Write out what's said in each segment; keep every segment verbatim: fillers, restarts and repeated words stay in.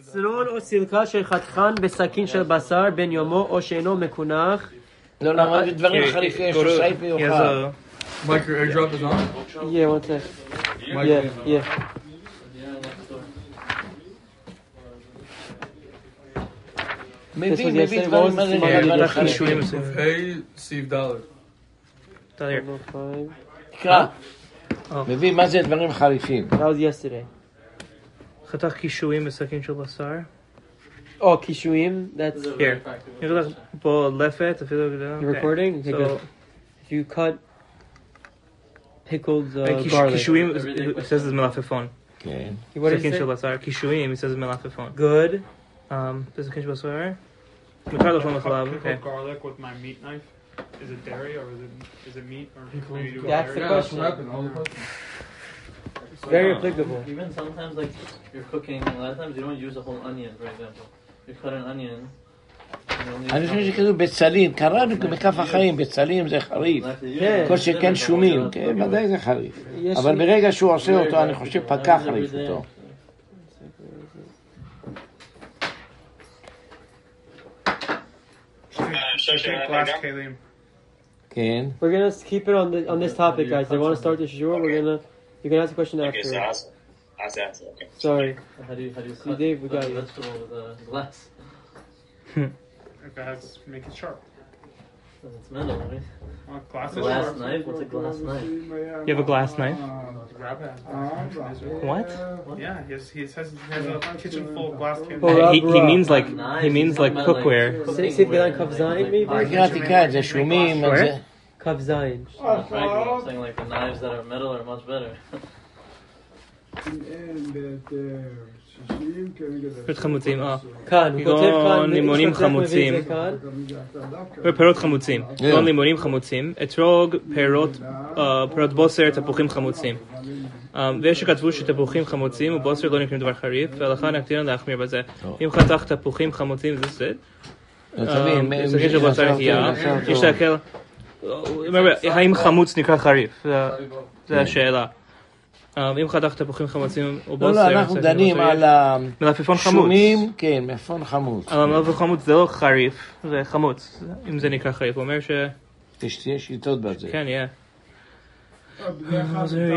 צרור או סלקה של חתכן בסכין של בשר בן יומו או שאינו מקונח. לא למד דברים חריפים ששי ויוחד. Mike, your airdrop is on? Yeah, one sec. Yeah, yeah. Maybe, maybe it's going to be Pay, receive dollar. תקרא. מביא מה זה דברים חריפים. That was yesterday. חתך קישואים בסכין של בשר. Oh, קישואים, that's... Here. You're recording? Okay, good. If you cut pickled uh, garlic. Kishuim, it says it's melafifon. Okay. What is it? Kishuim, it says it's melafifon. Good. Um, this is kinshul basar. Pickled garlic with my meat knife. Is it dairy or is it is it meat or do that's the question. It's very applicable. Even sometimes, like you're cooking, a lot of times you don't use a whole onion. For example, you cut an onion. אני חושב שכזו בצלים, קראנו בכף החיים, בצלים זה חריף, כל שכן שומים, ודאי זה חריף, אבל ברגע שהוא עושה אותו, אני חושב פקח חריף אותו. כן. We're gonna keep it on the on this topic, guys. They want to start the shiur. We're gonna you can ask a question after. Sorry. How do you how do you cut Dave? We got you. Glass. If I have to make it sharp. It's metal, right? Oh, glass glass sharp. Knife? What's a glass knife? You have a glass knife? What? what? Yeah, he has, he has, he has a kitchen full of glass cans. Oh, he, he means like, he means like cookware. Kavzain, Kavzain. Something like the knives that are metal are much better. פירות חמוצים, אה. כאן, הוא כותב כאן. לימונים חמוצים. פירות חמוצים. לא לימונים חמוצים. אתרוג, פירות בוסר, תפוחים חמוצים. ויש שכתבו שתפוחים חמוצים ובוסר לא נקראים דבר חריף, והלכה נקטינה להחמיר בזה. אם חתך תפוחים חמוצים זה סד. מסכים של בוסר נקייה. יש להקל... האם חמוץ נקרא חריף? זה השאלה. אם חתך תפוחים חמוצים או בוסר... לא, לא, אנחנו דנים על השומים, כן, מלפפון חמוץ. אבל מלפפון חמוץ זה לא חריף, זה חמוץ, אם זה נקרא חריף. הוא אומר ש... תשתהיה שיטות בזה. כן, יהיה.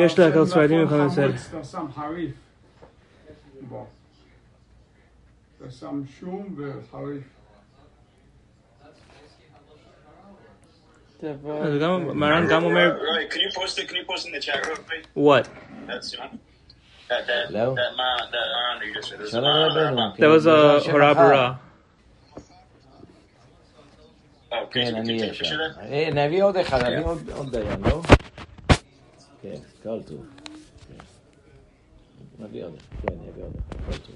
יש לה כל ספרדים וכל נצל. אתה שם חריף. אתה שם שום וחריף. Maran Gam Omer. Right, can you post it? Can you post in the chat real quick? What? That's one. That that Hello? that Ma that Maran you just said. This that was a Horabura. Okay, so can you take a picture of that? Eh, Navi עוד אחד, Navi עוד עוד דיין, לא? כן, כל טוב. Navi עוד, כן, Navi עוד, כל טוב.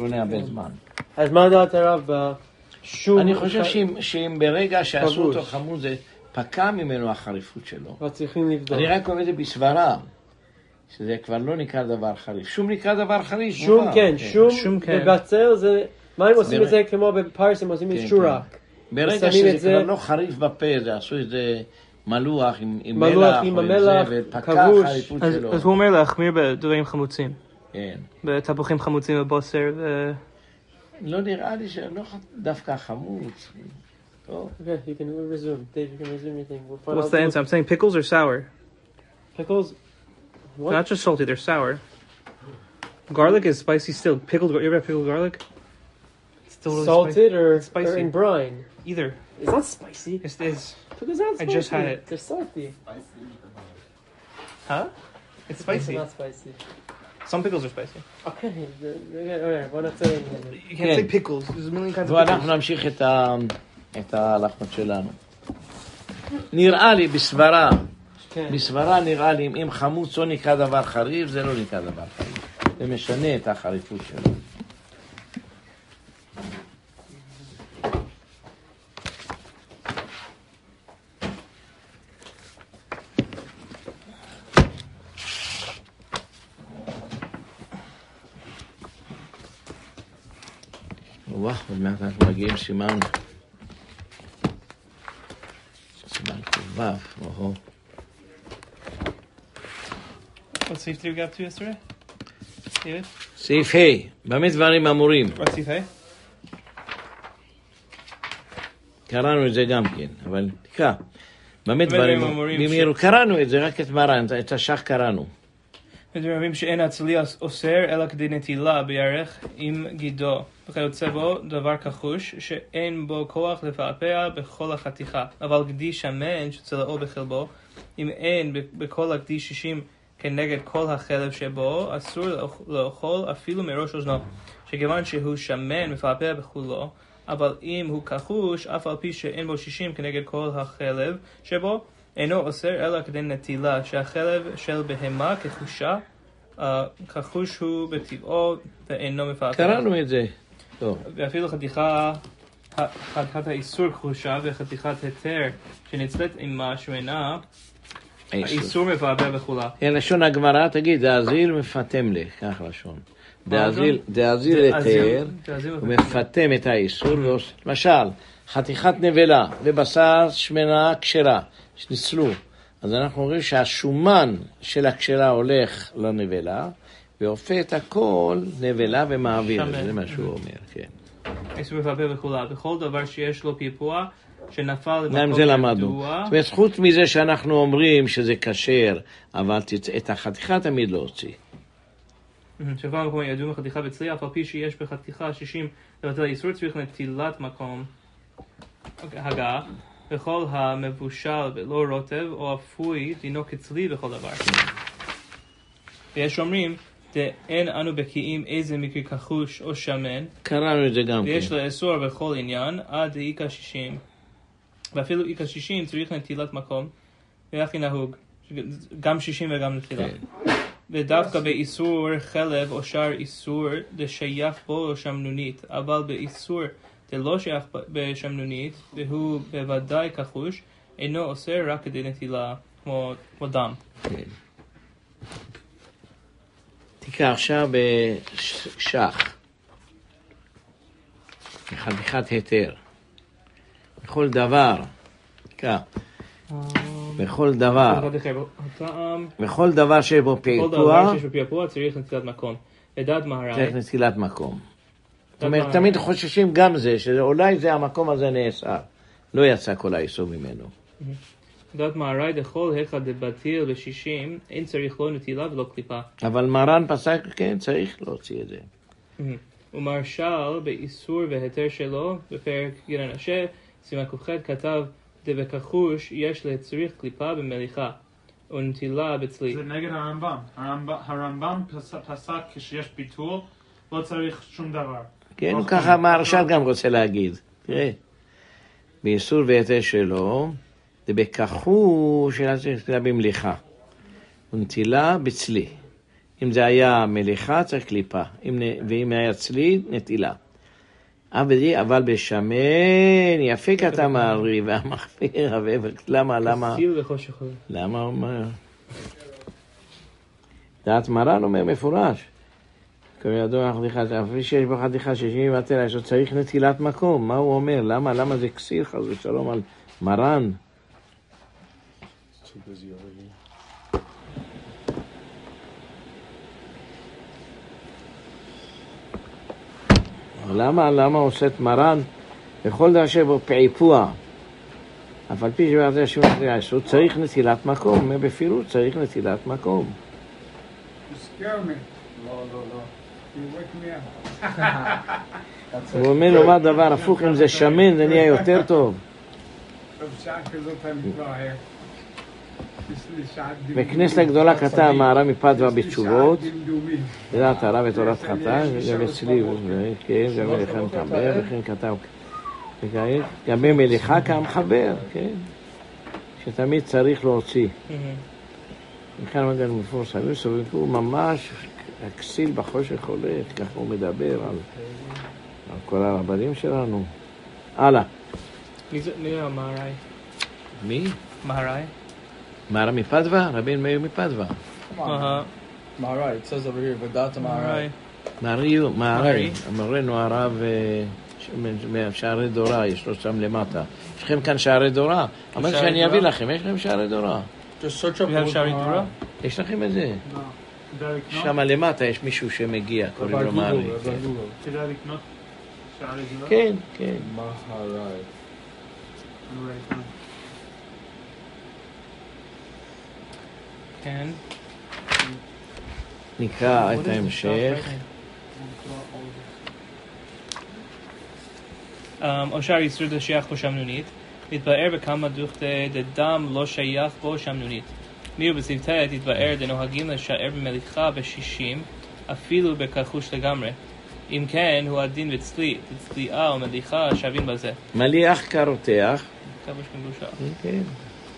לא נאבד זמן. אז מה דעת הרב? אני חושב שאם ברגע שעשו אותו חמוץ זה פקע ממנו החריפות שלו. וצריכים לבדוק. אני רק אומר את זה בסברה, שזה כבר לא נקרא דבר חריף. שום נקרא דבר חריף. שום כן, שום בבצל זה... מה הם עושים את זה כמו בפרס, הם עושים את שורק. ברגע שזה כבר לא חריף בפה, זה עשו את זה מלוח עם מלח, ופקע החריפות שלו. אז הוא אומר להחמיר בדברים חמוצים. כן. בתפוחים חמוצים ובוסר. לא נראה לי שלא דווקא חמוץ. Okay, you can resume. Dave, you can resume your thing. What's the answer? I'm saying pickles are sour. Pickles? What? Not just salty, they're sour. Garlic is spicy still. Pickled, you ever had pickled garlic? It's still really salted or, spicy. or in brine? Either. It's not spicy. It is. Pickles aren't spicy. I just had it. They're salty. Spicy. Huh? It's spicy. It's not spicy. Some pickles are spicy. Okay, okay, one of them. You can't say pickles. There's a million kinds of pickles. ואנחנו נמשיך את הלכות שלנו. נראה לי בסברה, בסברה נראה לי אם חמוץ לא נקרא דבר חריף, זה לא נקרא דבר חריף. זה משנה את החריפות שלו. וואו, עוד מעט אנחנו מגיעים סימן סימן חובב, וואו. What סעיף did we get to yesterday? סעיף ה' במה דברים אמורים? What סעיף ה'? קראנו את זה גם כן, אבל תקרא. במה דברים אמורים? קראנו את זה, רק את מרן, את השח קראנו. ודברים שאין הצלי אוסר, אלא כדי נטילה בירך עם גידו. וכיוצא בו דבר כחוש, שאין בו כוח לפעפע בכל החתיכה. אבל גדי שמן שצלעו בחלבו, אם אין בכל הגדי שישים כנגד כל החלב שבו, אסור לאכול אפילו מראש אוזנו. שכיוון שהוא שמן מפעפע בכולו, אבל אם הוא כחוש, אף על פי שאין בו שישים כנגד כל החלב שבו, אינו אוסר אלא כדי נטילה, שהחלב של בהמה כחושה, uh, כחוש הוא בטבעו ואינו מפעפע. קראנו את זה. טוב. ואפילו חתיכה, חתיכת האיסור כחושה וחתיכת היתר שנצלת עם משהו אינה, האיסור מפעפע וכולה. לשון הגמרא, תגיד, דאזיל מפתם לך, כך לשון. דאזיל היתר, הוא מפתם את האיסור, למשל, חתיכת נבלה ובשר שמנה כשרה. שניצלו. אז אנחנו אומרים שהשומן של הכשרה הולך לנבלה, והופך את הכל נבלה ומעביר. זה מה שהוא אומר, כן. איסור מפעפע וכולה. בכל דבר שיש לו פיפוע, שנפל למקום ידוע. זאת אומרת, חוץ מזה שאנחנו אומרים שזה כשר, אבל את החתיכה תמיד לא הוציא. שנפל למקום ידוע מחתיכה בצלי, אף על פי שיש בחתיכה שישים, לבטל האיסור צריך לנטילת מקום הגה. בכל המבושל ולא רוטב או אפוי דינו כצלי בכל דבר. ויש אומרים, אין אנו בקיאים איזה מקרה כחוש או שמן. קראנו את זה גם כן. ויש לאסור בכל עניין עד איכא שישים. ואפילו איכא שישים צריך נטילת מקום. והכי נהוג, גם שישים וגם נטילה. ודווקא באיסור חלב או שאר איסור דשייך בו או שמנונית, אבל באיסור זה לא שייך בשמנונית, והוא בוודאי כחוש, אינו עושה רק כדי נטילה, כמו דם. תיקח עכשיו בשח, בחתיכת היתר. בכל דבר, תיקח, בכל דבר, בכל דבר שיש בו פיפוע, צריך נטילת מקום. צריך נטילת מקום. זאת אומרת, תמיד חוששים גם זה, שאולי זה המקום הזה נעשה. לא יצא כל האיסור ממנו. דעת מהרי דכל היכא דבטל בשישים, אין צריך לא נטילה ולא קליפה. אבל מרן פסק, כן, צריך להוציא את זה. ומרשל באיסור והיתר שלו, בפרק גרן אשה, סימן ק"ח כתב, דבכחוש יש להצריך קליפה במליחה, ונטילה בצלי. זה נגד הרמב"ם. הרמב"ם פסק כשיש ביטול, לא צריך שום דבר. כן, ככה מהרש"ל גם רוצה להגיד. תראה, באיסור והיתר שלו, זה בכחוש צריך נטילה במליחה. ונטילה בצלי. אם זה היה מליחה, צריך קליפה. ואם היה צלי, נטילה. אבל בשמן, יפה כתם הארי והמחפיר. למה, למה? למה אומר? דעת מרן אומר מפורש. כבידוע החתיכה, אפילו שיש בחתיכה שישים ותל, יש עוד צריך נטילת מקום. מה הוא אומר? למה? למה זה כסיר חס ושלום על מרן? למה? למה עושה את מרן? בכל דבר שבו פעיפוע. אף על פי שבחתיכה שישים ותל, יש עוד צריך נטילת מקום. בפירוש צריך נטילת מקום. לא, לא, לא. הוא אומר לו מה דבר הפוך, אם זה שמן זה נהיה יותר טוב. בכנסת הגדולה כתב מהר"ל מפדווה בתשובות לדעת הרב ותורת חתן, וגם אצלי כן, גם מליחה מחבר, וכן כתב גם מליחה כמחבר, כן, שתמיד צריך להוציא. וכאן מגן מפורסם הוא ממש הכסיל בחושך הולך, כך הוא מדבר על, על כל הרבנים שלנו. הלאה. מי זה? מי המהר"ל? מי? מהר"ל. מהר"ל מפדווה? רבי מאיר מפדווה. מהר"ל, it says over here, ודעת מהר"ל. מהר"ל, מהר"ל. אמרנו הרב משערי דורה, יש לו שם למטה. יש לכם כאן שערי דורה? אמרת שאני אביא לכם, יש לכם שערי דורה. יש לכם את זה? שם למטה יש מישהו שמגיע, קוראים לו מערי. תדע לקנות שערי דורה? כן, כן. מה הרעי? כן. נקרא את ההמשך. אושר יצרות השייך בו שם נונית, מתבאר בכמה דוכתי דדם לא שייך בו שם נונית. מיר בצבתיית התבאר דנוהגים לשער במליכה בשישים, אפילו בכחוש לגמרי. אם כן, הוא הדין וצלי, צליעה או מליכה שווים בזה. מליח כרותח. כבוש מבושה. כן.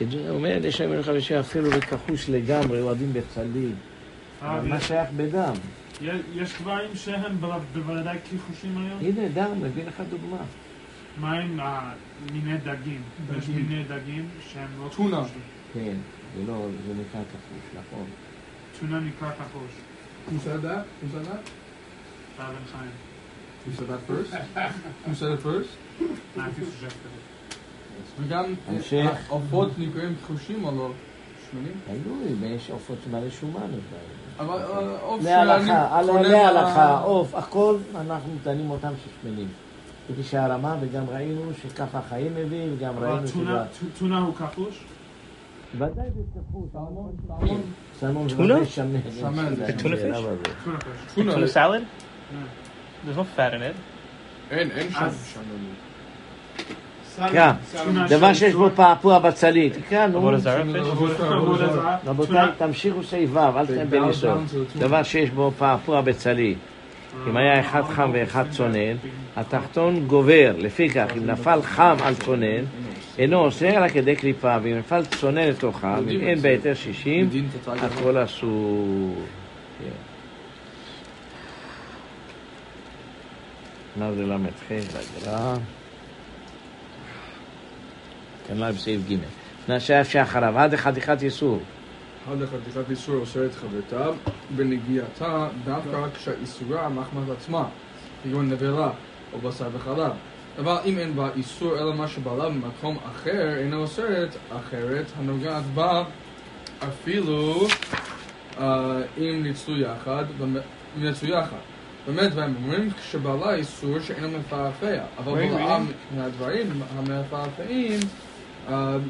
הוא אומר, יש להם מלכה ושאפילו בכחוש לגמרי, אוהדים בצליל. מה שייך בדם? יש דברים שהם בוודאי כחושים היום? הנה, דם, מביא לך דוגמה. מה עם מיני דגים? יש מיני דגים שהם לא כחושים. כן, זה לא, זה נקרא כחוש, נכון. טונה נקרא כחוש. You said that? You said that? רבן חיים. You said that first? You said it first? I think you said it. וגם עופות נקראים תחושים או לא? שמנים? היו, יש עופות שמלא שומן. אבל עוף שמנים... להלכה, עוף, הכל אנחנו טענים אותם ששמנים. וכשהרמה וגם ראינו שככה חיים מביאים וגם ראינו שבא... טונה הוא כחוש? ודאי וכחוש, סלמון, סלמון. טונה? סלמון. טונה פיש? טונה. טונה סלד? There's no fat in it. אין, אין שמנים. כן, דבר שיש בו פעפוע בצלית. עבודה זרה? רבותיי, תמשיכו סעיביו, אל תן בניסון. דבר שיש בו פעפוע בצלית. אם היה אחד חם ואחד צונן, התחתון גובר. לפי כך, אם נפל חם על צונן, אינו עושה רק כדי קליפה, ואם נפל צונן לתוך חם, אם אין ביתר שישים, הכל אסור. נא זה למתחיל לגרעה. כאן לא בסעיף ג' נעשה אפשר אחריו, עד חתיכת איסור. עד חתיכת איסור עושה את חבריו בנגיעתה דווקא כשהאיסורה מחמת עצמה, כגון נבלה או בשר וחלב. אבל אם אין בה איסור אלא מה שבעלה במקום אחר, אינה אוסרת אחרת הנוגעת בה אפילו אם ניצלו יחד. באמת, והם אומרים שבעלה איסור שאינו מפעפע, אבל בלעם מהדברים המפעפעים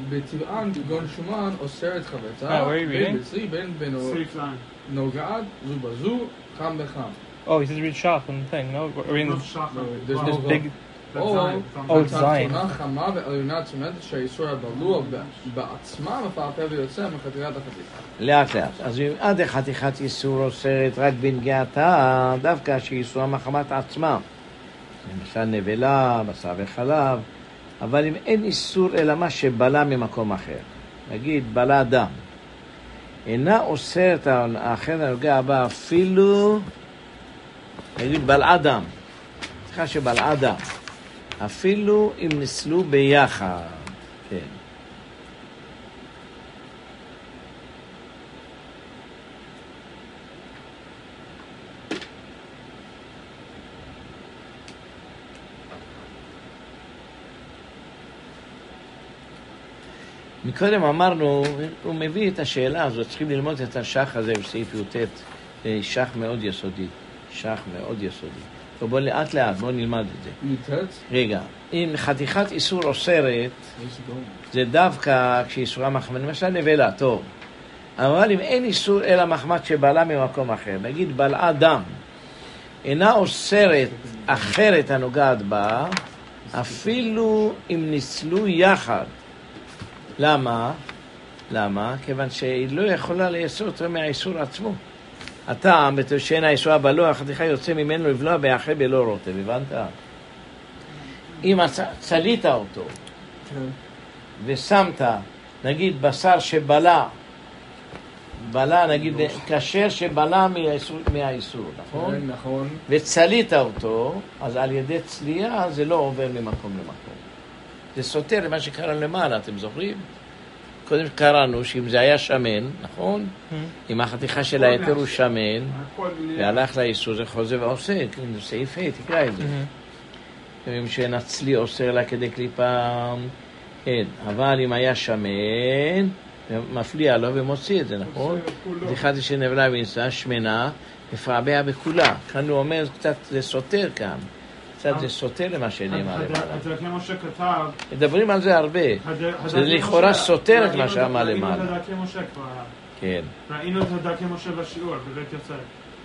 בטבעם כגון שומן אוסרת חברתה בין בצלי בין בנוגעת זו בזו חם בחם. Oh, he says read shach on the thing, no? There's this big... או תחתונה חמה ועליונה צוננת שהאיסור הבלוע בעצמה מפעפע ויוצא מחתיכת החתיכה. לאט לאט. אז אם עד החתיכת איסור אוסרת רק בנגיעתה, דווקא שאיסורה מחמת עצמה, למשל נבלה, בשר וחלב, אבל אם אין איסור אלא מה שבלה ממקום אחר, נגיד בלה דם, אינה אוסרת האחר הנוגע הבא אפילו, נגיד בלעה דם, צריכה שבלעה דם. אפילו אם נסלו ביחד. כן. מקודם אמרנו, הוא מביא את השאלה הזאת, צריכים ללמוד את השח הזה בסעיף י"ט, שח מאוד יסודי, שח מאוד יסודי. טוב, בואו לאט לאט, בואו נלמד את זה. ניתץ? רגע, אם חתיכת איסור אוסרת, זה דווקא כשאיסורה מחמת, למשל נבלה, טוב. אבל אם אין איסור אלא מחמת שבעלה ממקום אחר, נגיד בלעה דם, אינה אוסרת אחרת הנוגעת בה, אפילו אם ניצלו יחד. למה? למה? כיוון שהיא לא יכולה לאסור אותו מהאיסור עצמו. הטעם, בתושן הישועה בלוע, החתיכה יוצא ממנו לבלוע באחר בלא רוטב, הבנת? אם צלית אותו, ושמת, נגיד בשר שבלה, בלה, נגיד כשר שבלה מהאיסור, נכון? נכון. וצלית אותו, אז על ידי צלייה זה לא עובר למקום למקום. זה סותר למה שקרה למעלה, אתם זוכרים? קודם קראנו שאם זה היה שמן, נכון? אם החתיכה של היתר הוא שמן, והלך לאיסור, זה חוזר ועושה, זה סעיף ה', תקרא את זה. אם שנצלי אוסר לה כדי קליפה, אין. אבל אם היה שמן, מפליע לו ומוציא את זה, נכון? זכרתי שנבלה בנסעה שמנה, מפעביה בכולה. כאן הוא אומר, קצת זה סותר כאן. קצת זה סותר למה שנאמר למעלה. אז רק למשה כתב... מדברים על זה הרבה. זה לכאורה סותר את מה שאמר למעלה. ראינו את הדרכי משה כבר. כן. ראינו את הדרכי משה בשיעור, בבית יוצר.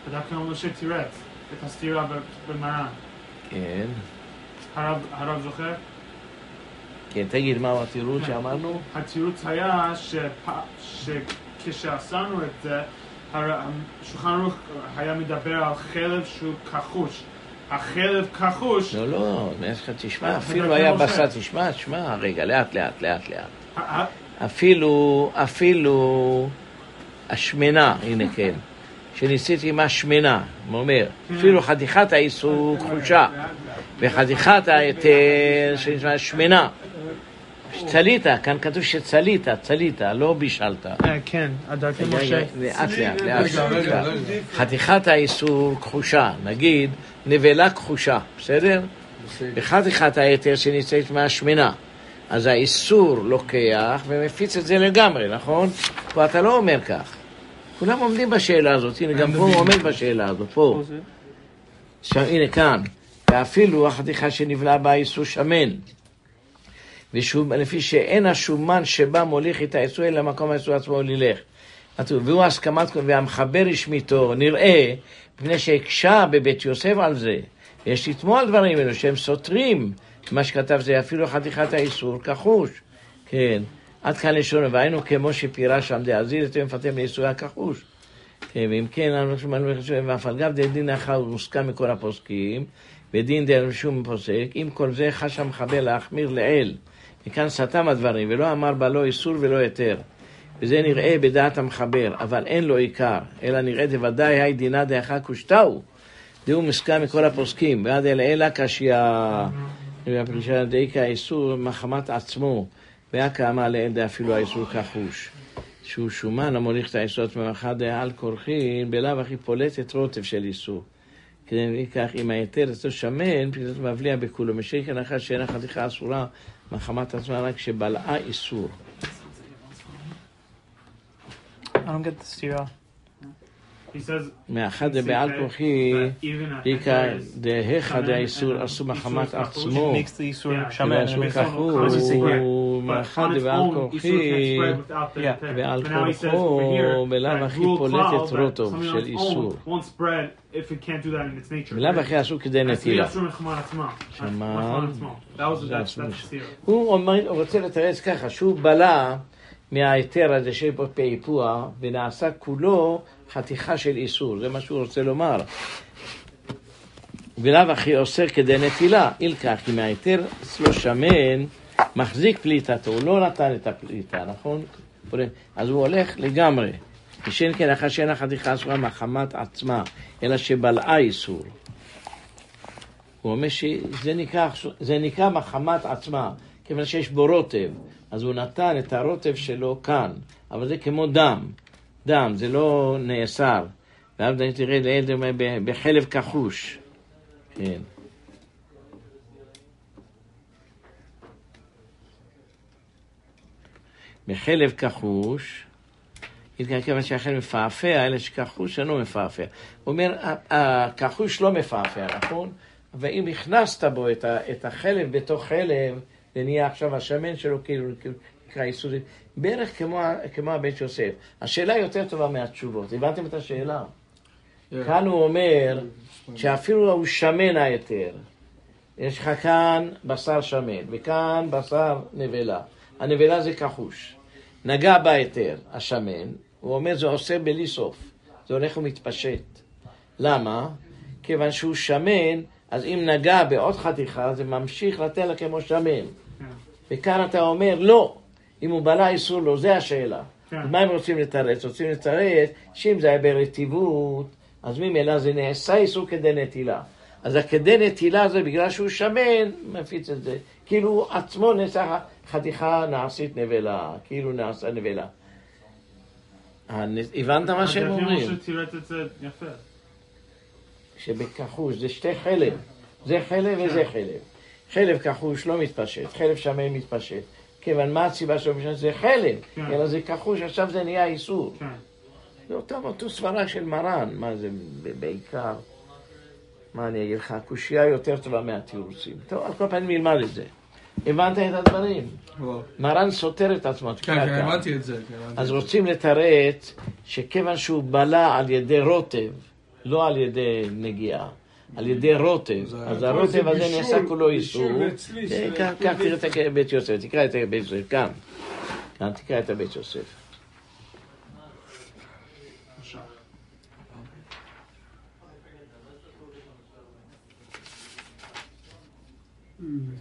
הדרכי משה תירץ את הסתירה במרן. כן. הרב זוכר? כן, תגיד מה התירוץ שאמרנו? התירוץ היה שכשעשנו את זה, שולחן ערוך היה מדבר על חלב שהוא כחוש. החלב כחוש... לא, לא, תשמע, אפילו היה בשר, תשמע, תשמע, רגע, לאט, לאט, לאט, לאט. אפילו, אפילו, השמנה, הנה כן, שניסיתי עם השמנה, הוא אומר, אפילו חתיכת האיסור חושה. וחתיכת היתר שנשמע שמנה צלית, כאן כתוב שצלית, צלית, לא בישלת. כן, הדרכי משה. לאט לאט, לאט. חתיכת האיסור כחושה, נגיד נבלה כחושה, בסדר? וחתיכת היתר שנשמע שמנה. אז האיסור לוקח ומפיץ את זה לגמרי, נכון? ואתה לא אומר כך. כולם עומדים בשאלה הזאת, הנה גם פה עומד בשאלה הזאת, פה. הנה כאן. ואפילו החתיכה שנבלע בה איסור שמן, ולפי שאין השומן שבה מוליך את האיסור, אלא מקום האיסור עצמו לילך. והוא הסכמת, והמחבר השמיטו, נראה, מפני שהקשה בבית יוסף על זה, ויש לתמוע דברים אלו שהם סותרים, מה שכתב זה אפילו חתיכת האיסור כחוש. כן, עד כאן לשון, והיינו כמו שפירש שם דעזיר, אתם מפתם לאיסור הכחוש. כן, ואם כן, אנחנו מלמדים חשוב, ואף על גב דין אחד מוסכם מכל הפוסקים, בדין דל משום פוסק, אם כל זה חש המחבל להחמיר לאל, וכאן סתם הדברים, ולא אמר בה לא איסור ולא יותר, וזה נראה בדעת המחבר, אבל אין לו עיקר, אלא נראה דוודאי היי דינה דאחר כושתאו, דהו מסכם מכל הפוסקים, ועד אל אלה קשיה, והפרישה דאיקה האיסור מחמת עצמו, והקה אמר לאל דה אפילו האיסור כחוש, שהוא שומן המוליך את האיסורת ממחד על קורחין, בלב הכי פולטת רוטב של איסור. כדי כך, אם היתר עצו שמן, פתאום מבליע בכולו. משאי כאן אחת שאין החתיכה אסורה, מחמת עצמה רק שבלעה איסור. I don't get the סתירה. מאחד בעל כוחי, עיקר דהיחד האיסור עשו מחמת עצמו. ועשו כחור, מאחד בעל כוחי, בעל כוחו, בלב הכי פולטת רוטוב של איסור. בלב הכי עשו כדי נטילה. שמע, הוא רוצה לתרץ ככה, שהוא בלה מההיתר הזה שבו פעיפוע, ונעשה כולו חתיכה של איסור, זה מה שהוא רוצה לומר. ולאו הכי אוסר כדי נטילה, אילכך, כי מההיתר אצלו שמן, מחזיק פליטתו, הוא לא נתן את הפליטה, נכון? אז הוא הולך לגמרי, ושאין כן אחר שאין החתיכה אסורה מחמת עצמה, אלא שבלעה איסור. הוא אומר שזה נקרא, זה נקרא מחמת עצמה, כיוון שיש בו רוטב, אז הוא נתן את הרוטב שלו כאן, אבל זה כמו דם, דם, זה לא נאסר, ואף דעת תראה לאדם בחלב כחוש, כן. בחלב כחוש, כיוון שהחלב מפעפע, אלא שכחוש אינו מפעפע. הוא אומר, הכחוש לא מפעפע, נכון? ואם הכנסת בו את החלב בתוך חלב, זה נהיה עכשיו השמן שלו, כאילו, נקרא איסור, בערך כמו, כמו הבית יוסף. השאלה יותר טובה מהתשובות, הבנתם את השאלה? Yeah. כאן הוא אומר, yeah. שאפילו הוא שמן היתר, יש לך כאן בשר שמן, וכאן בשר נבלה. הנבלה זה כחוש. נגע בהיתר, השמן, הוא אומר, זה עושה בלי סוף. זה הולך ומתפשט. למה? כיוון שהוא שמן, אז אם נגע בעוד חתיכה, זה ממשיך לתלה כמו שמן. וכאן אתה אומר, לא, אם הוא בנה איסור לו, זה השאלה. אז מה הם רוצים לתרץ? רוצים לתרץ שאם זה היה ברטיבות, אז ממילא זה נעשה איסור כדי נטילה. אז הכדי נטילה זה בגלל שהוא שמן, מפיץ את זה. כאילו עצמו נעשה חתיכה נעשית נבלה, כאילו נעשה נבלה. הבנת מה שהם אומרים? הדפימו שצילת את זה יפה. שבכחוש, זה שתי חלב. זה חלב וזה חלב. חלב כחוש לא מתפשט, חלב שמן מתפשט. כיוון מה הסיבה שלו משנה? זה חלב, אלא זה כחוש, עכשיו זה נהיה איסור. זה אותו סברה של מרן, מה זה בעיקר? מה אני אגיד לך? הקושייה יותר טובה מהתירוצים. טוב, על כל פנים נלמד את זה. הבנת את הדברים? מרן סותר את עצמו. כן, הבנתי את זה. אז רוצים לתרץ שכיוון שהוא בלה על ידי רוטב, לא על ידי נגיעה, על ידי רוטב, אז הרוטב הזה נעשה כולו איסור. כך תראה את בית יוסף, תקרא את בית יוסף, כאן. כאן תקרא את בית יוסף.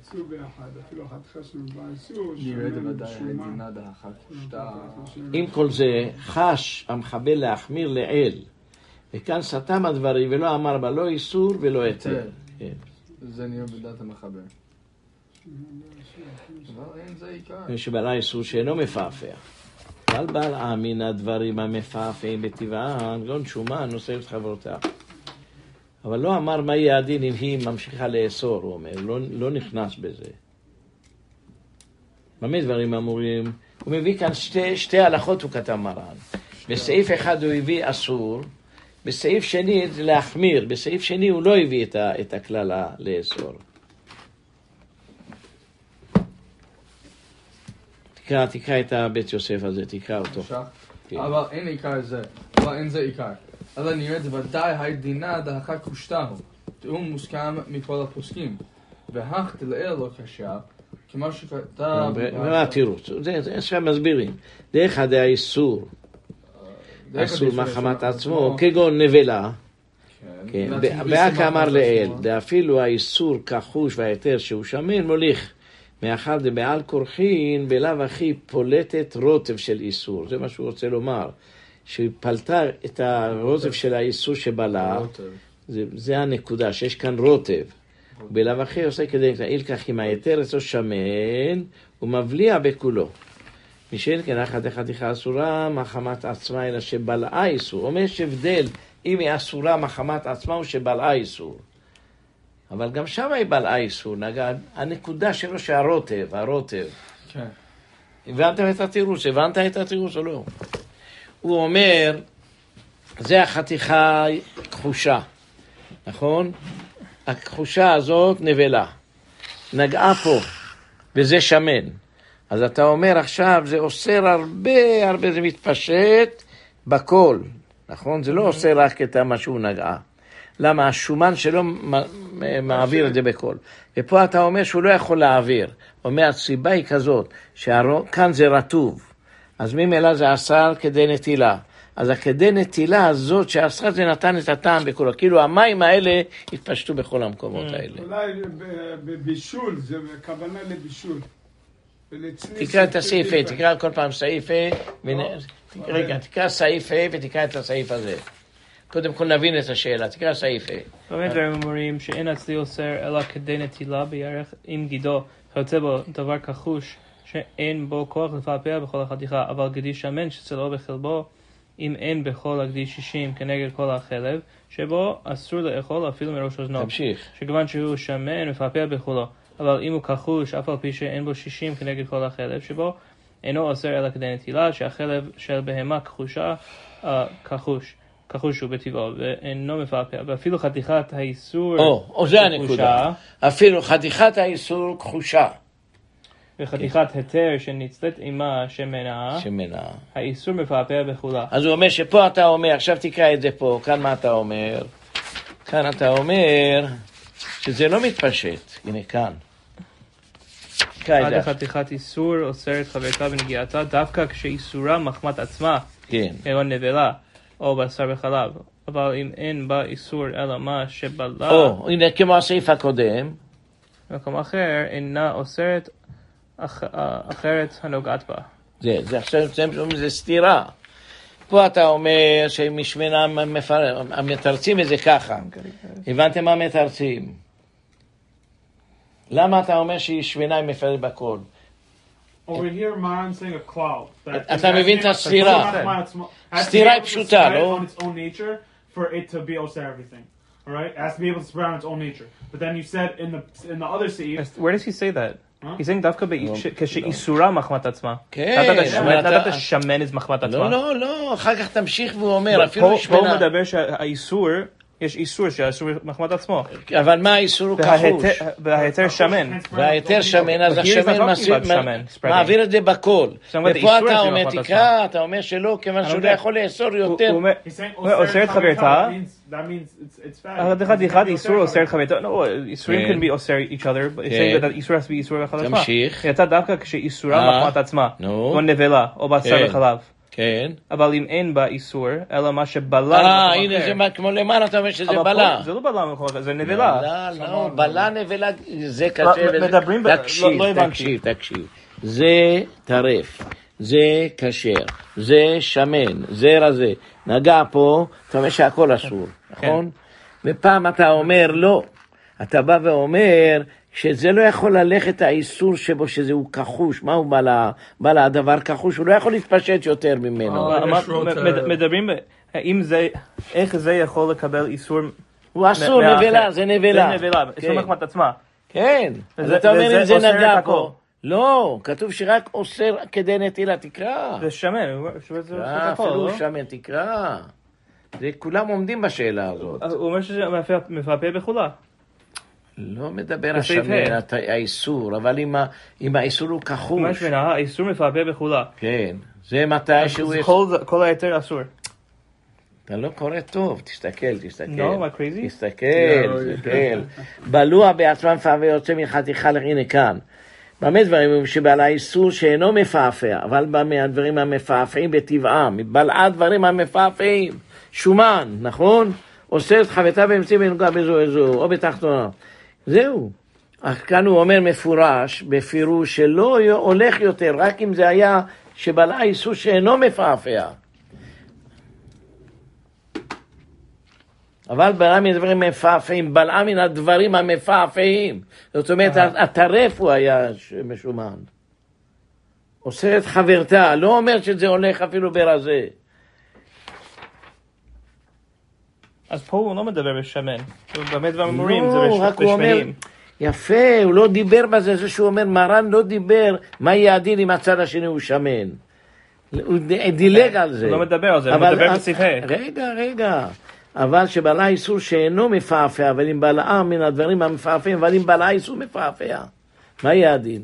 יצאו באחד, אפילו החתיכה שנובעה איסור. נראית ודאי, נדע אחת, שתה. עם כל זה, חש המחבל להחמיר לאל. וכאן סתם הדברים ולא אמר בה לא איסור ולא היתר. זה נראה בדעת המחבר. שבעלה איסור שאינו מפעפע. אבל בעל אמין הדברים המפעפעים בטבען, גון שומן נושא את חברותה. אבל לא אמר מה יהיה הדין אם היא ממשיכה לאסור, הוא אומר, לא נכנס בזה. במה דברים אמורים? הוא מביא כאן שתי הלכות הוא כתב מרן. בסעיף אחד הוא הביא אסור, בסעיף שני זה להחמיר, בסעיף שני הוא לא הביא את הכללה לאסור. תקרא, תקרא את הבית יוסף הזה, תקרא אותו. אבל אין עיקר זה, אבל אין זה עיקר. אלא נראית ודאי הידינה דהכה קושתהו, תאום מוסכם מכל הפוסקים, והכת לאל לא קשה, כמו שכתב... ומה תירוץ? זה שמסבירים. דרך עדי האיסור, אסור מחמת עצמו, כגון נבלה, באק אמר לאל, ואפילו האיסור כחוש והיתר שהוא שמן מוליך, מאחר דבעל כורחין בלאו הכי פולטת רוטב של איסור, זה מה שהוא רוצה לומר. שהיא פלטה את הרוטב של האיסור שבלה, זה, זה הנקודה, שיש כאן רוטב. בלאו הכי עושה כדי להעיל כך עם היתר אצלו שמן, הוא מבליע בכולו. משאין כן, אחת החתיכה אסורה, מחמת עצמה, אלא שבלעה איסור. אומר שהבדל אם היא אסורה מחמת עצמה הוא שבלעה איסור. אבל גם שם היא בלעה איסור, נגע, הנקודה שלו שהרוטב, הרוטב. כן. הבנת את התירוץ, הבנת את התירוץ או לא? הוא אומר, זה החתיכה כחושה, נכון? הכחושה הזאת נבלה, נגעה פה, וזה שמן. אז אתה אומר עכשיו, זה אוסר הרבה, הרבה זה מתפשט בכל, נכון? זה לא אוסר רק את מה שהוא נגעה. למה? השומן שלו מעביר את זה בכל. ופה אתה אומר שהוא לא יכול להעביר. אומר, הסיבה היא כזאת, שכאן זה רטוב. אז ממילא זה אסר כדי נטילה. אז הכדי נטילה הזאת שאסרה זה נתן את הטעם בכל. כאילו המים האלה התפשטו בכל המקומות האלה. אולי בבישול, זה כוונה לבישול. תקרא את הסעיף A, תקרא כל פעם סעיף A. רגע, תקרא סעיף A ותקרא את הסעיף הזה. קודם כל נבין את השאלה, תקרא סעיף A. באמת הם אומרים שאין אצלי אוסר אלא כדי נטילה בירך עם גידו, חוצה בו דבר כחוש. שאין בו כוח לפעפע בכל החתיכה, אבל גדי שמן שצלעו בחלבו, אם אין בכל הגדי שישים כנגד כל החלב, שבו אסור לאכול אפילו מראש אוזנו. תמשיך. שכיוון שהוא שמן לפעפע בכולו, אבל אם הוא כחוש, אף על פי שאין בו שישים כנגד כל החלב, שבו אינו אוסר אלא כדי נטילה, שהחלב של בהמה כחושה, uh, כחוש. כחוש הוא בטבעו, ואינו מפעפע, ואפילו חתיכת האיסור או, או זה הנקודה. אפילו חתיכת האיסור כחושה. וחתיכת היתר שנצלת עמה שמנה, האיסור מפעפע בכולה. אז הוא אומר שפה אתה אומר, עכשיו תקרא את זה פה, כאן מה אתה אומר? כאן אתה אומר שזה לא מתפשט, הנה כאן. עד החתיכת איסור אוסרת חברתה בנגיעתה, דווקא כשאיסורה מחמת עצמה, כגון נבלה, או בשר וחלב. אבל אם אין בה איסור אלא מה שבלה... או, הנה כמו הסעיף הקודם. מקום אחר, אינה אוסרת... אחרת הנוגעת בה. זה, זה עכשיו זה סתירה. פה אתה אומר שמשמנה מתרצים את זה ככה. הבנתם מה מתרצים? למה אתה אומר ששמנה מפרט בכל? Over here, Maran saying a cloud. אתה מבין את הסתירה. הסתירה היא פשוטה, לא? For it to be able to say everything, all right? It has to be able to spread on its own nature. But then you said in the in the other seif. Where does he say that? Huh? He's saying davka be'isura machmat atzma. Not that the shaman is machmat atzma. No, no, no. Chagach tamshich ve'omer. Paul medaber she'isur yesh isur she'isur machmat atzma. Aval ma isur kachush? Ve'heter shaman. Ve'heter shaman. Az shaman masir ma'avir et b'kol. Ve'po ata omer tikra. Ata omer shelo keman shelo yachol le'isur yoter. He's saying oseret chaverta. That means it's it's fact. No, Isurim can be osir each other, but it's saying that Isur has to be Isur v'chalav. Tamshich. Yata davka k'she'isura machmat atzma. No. Kon nevela o basar v'chalav. כן. אבל אם אין בה איסור, אלא מה שבלה... אה, הנה, זה כמו למעלה, אתה אומר שזה בלה. זה לא בלה מקום אחר, זה נבלה. לא, בלה, נבלה, זה קשה. מדברים... תקשיב, תקשיב, תקשיב. זה טרף, זה כשר, זה שמן, זה רזה. נגע פה, אתה אומר שהכל אסור, נכון? ופעם אתה אומר לא. אתה בא ואומר... שזה לא יכול ללכת האיסור שבו שזה הוא כחוש, מה הוא בא לדבר כחוש, הוא לא יכול להתפשט יותר ממנו. מדברים, איך זה יכול לקבל איסור? הוא אסור, נבלה, זה נבלה. זה נבלה, איסור מחמת עצמה. כן, אז אתה אומר אם זה נגע פה. לא, כתוב שרק אוסר כדי נטילה, תקרא. זה שמן, זה אפילו שמן, תקרא. כולם עומדים בשאלה הזאת. הוא אומר שזה מפרפה בכולה. לא מדבר השמן, האיסור, אבל אם האיסור הוא כחוש. מה שמנה, האיסור מפעבה בכולה. כן, זה מתי שהוא... כל היתר אסור. אתה לא קורא טוב, תסתכל, תסתכל. לא, מה קריזי? תסתכל, תסתכל. בלוע בעצמם פעבה יוצא מחתיכה, הנה כאן. באמת דברים שבעל האיסור שאינו מפעפע, אבל בא מהדברים המפעפעים בטבעם, מבלעה דברים המפעפעים, שומן, נכון? עושה את חבטה באמצעים ונוגע בזו וזו, או בתחתונה. זהו. אך כאן הוא אומר מפורש, בפירוש שלא הולך יותר, רק אם זה היה שבלע איסור שאינו מפעפע. אבל בלעה מן הדברים מפעפעים, בלעה מן הדברים המפעפעים. זאת אומרת, הטרף הוא היה משומן. עושה את חברתה, לא אומר שזה הולך אפילו ברזה. אז פה הוא לא מדבר בשמן, הוא באמת במורים, זה בשמנים. יפה, הוא לא דיבר בזה, זה שהוא אומר, מרן לא דיבר, מה יהיה הדין אם הצד השני הוא שמן. הוא דילג על זה. הוא לא מדבר על זה, הוא מדבר בשיחה. רגע, רגע. אבל שבעלה איסור שאינו מפעפע, אבל אם בעלה מן הדברים המפעפעים, אבל אם בעלה איסור מפעפע, מה יהיה הדין?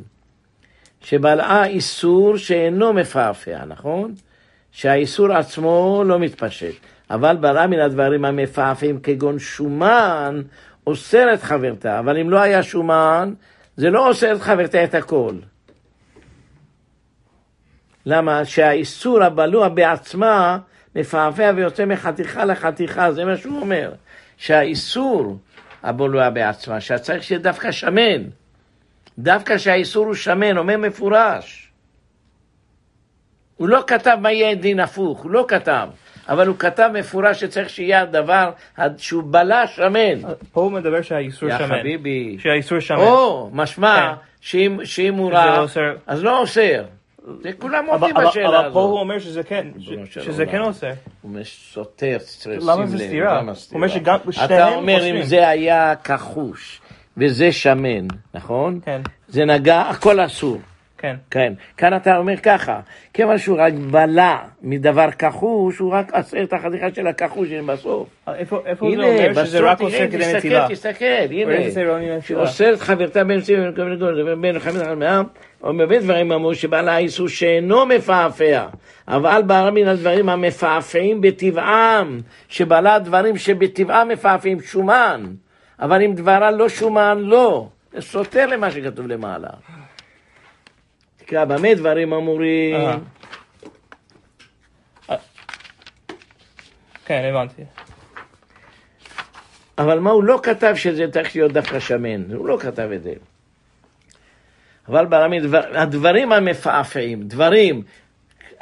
שבעלה איסור שאינו מפעפע, נכון? שהאיסור עצמו לא מתפשט. אבל ברע מן הדברים המפעפים כגון שומן אוסר את חברתה, אבל אם לא היה שומן, זה לא אוסר את חברתה את הכל. למה? שהאיסור הבלוע בעצמה מפעפע ויוצא מחתיכה לחתיכה, זה מה שהוא אומר. שהאיסור הבלוע בעצמה, שצריך שדווקא שמן, דווקא שהאיסור הוא שמן, אומר מפורש. הוא לא כתב מה יהיה דין הפוך, הוא לא כתב. אבל הוא כתב מפורש שצריך שיהיה הדבר שהוא בלה שמן. פה הוא מדבר שהאיסור שמן. יא חביבי. שהאיסור שמן. או, משמע, שאם הוא רע, אז לא אוסר. זה כולם עובדים בשאלה הזאת. אבל פה הוא אומר שזה כן, שזה כן אוסר. הוא מסותר, צריך לשים לב. למה זה סתירה? הוא אומר שגם שניהם... אתה אומר אם זה היה כחוש, וזה שמן, נכון? כן. זה נגע, הכל אסור. כן. כן. כאן אתה אומר ככה, כיוון שהוא רק בלה מדבר כחוש, הוא רק עשר את החתיכה של הכחוש, הנה בסוף. איפה זה אומר שזה רק עושה כדי נטילה? תסתכל, תסתכל, הנה. שעושה את חברתה בין סביבים, בין חמש עד מאה, או מבין דברים אמרו שבעלה האיסור שאינו מפעפע, אבל בעלה מן הדברים המפעפעים בטבעם, שבעלה הדברים שבטבעם מפעפעים שומן, אבל אם דברה לא שומן, לא. זה סותר למה שכתוב למעלה. תקרא, במה דברים אמורים? כן, הבנתי. אבל מה הוא לא כתב שזה צריך להיות דווקא שמן? הוא לא כתב את זה. אבל בעלמי, הדברים המפעפעים, דברים,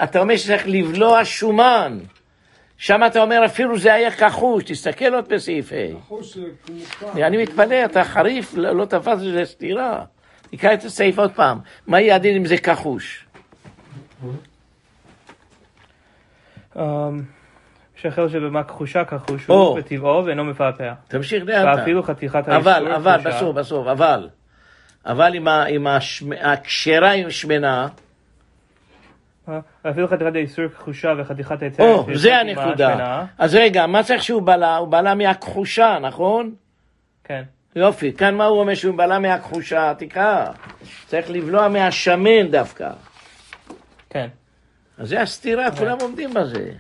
אתה אומר שצריך לבלוע שומן, שם אתה אומר אפילו זה היה כחוש, תסתכל עוד בסעיף A. אני מתפלא, אתה חריף, לא תפס איזה סתירה. נקרא את הסעיף עוד פעם, מה יהיה הדין אם זה כחוש? שחרר שבמה כחושה כחוש הוא בטבעו ואינו מפעפע. תמשיך לאט. ואפילו חתיכת האישור. אבל, אבל, בסוף, בסוף, אבל. אבל עם הקשרה עם שמנה. ואפילו חתיכת האיסור כחושה וחתיכת היצר. או, זה הנקודה. אז רגע, מה צריך שהוא בלה? הוא בלה מהכחושה, נכון? כן. יופי, כאן מה הוא אומר שהוא בלה מהכחושה? תקרא. צריך לבלוע מהשמן דווקא. כן. אז זה הסתירה, כולם עומדים בזה.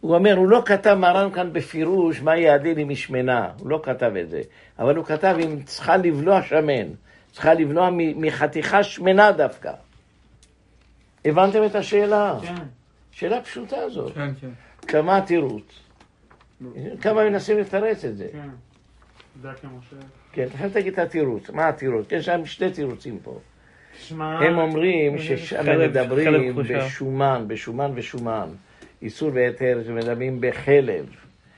הוא אומר, הוא לא כתב מרן כאן בפירוש מה יעדין עם משמנה, הוא לא כתב את זה, אבל הוא כתב אם צריכה לבלוע שמן, צריכה לבלוע מחתיכה שמנה דווקא. הבנתם את השאלה? כן. שאלה פשוטה הזאת. כן, כן. כמה עתירות? כמה מנסים לתרץ את זה? כן. זה כמו ש... כן, תכף תגיד את עתירות. מה עתירות? יש שם שתי עתירוצים פה. הם אומרים שמדברים בשומן, בשומן ושומן. איסור ויתר שמדברים בחלב.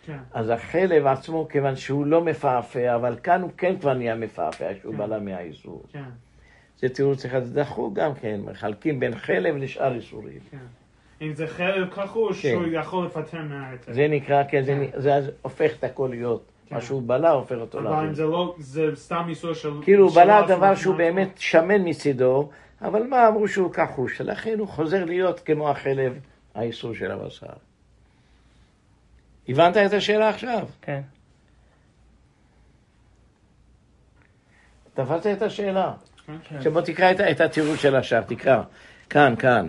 כן. אז החלב עצמו, כיוון שהוא לא מפעפע, אבל כאן הוא כן כבר נהיה מפעפע, שהוא כן. בעלה מהאיסור. כן. זה תירוץ אחד, זה דחוק גם כן, מחלקים בין חלב לשאר איסורים. כן. אם זה חלב כחוש, כן. הוא יכול לפתח מהיתר. זה נקרא, כן, כן. זה, זה אז הופך את הכל להיות. כן. מה שהוא בעלה הופך אותו להבין. אבל אם זה לא, זה סתם איסור של... כאילו, בעלה הדבר שהוא באמת שמן מצידו, אבל מה אמרו שהוא כחוש? לכן הוא חוזר להיות כמו החלב. האיסור של הבשר. הבנת את השאלה עכשיו? כן. תפסת את השאלה. כן. שבוא תקרא את, את התירוץ של השאר, תקרא. כאן, כאן.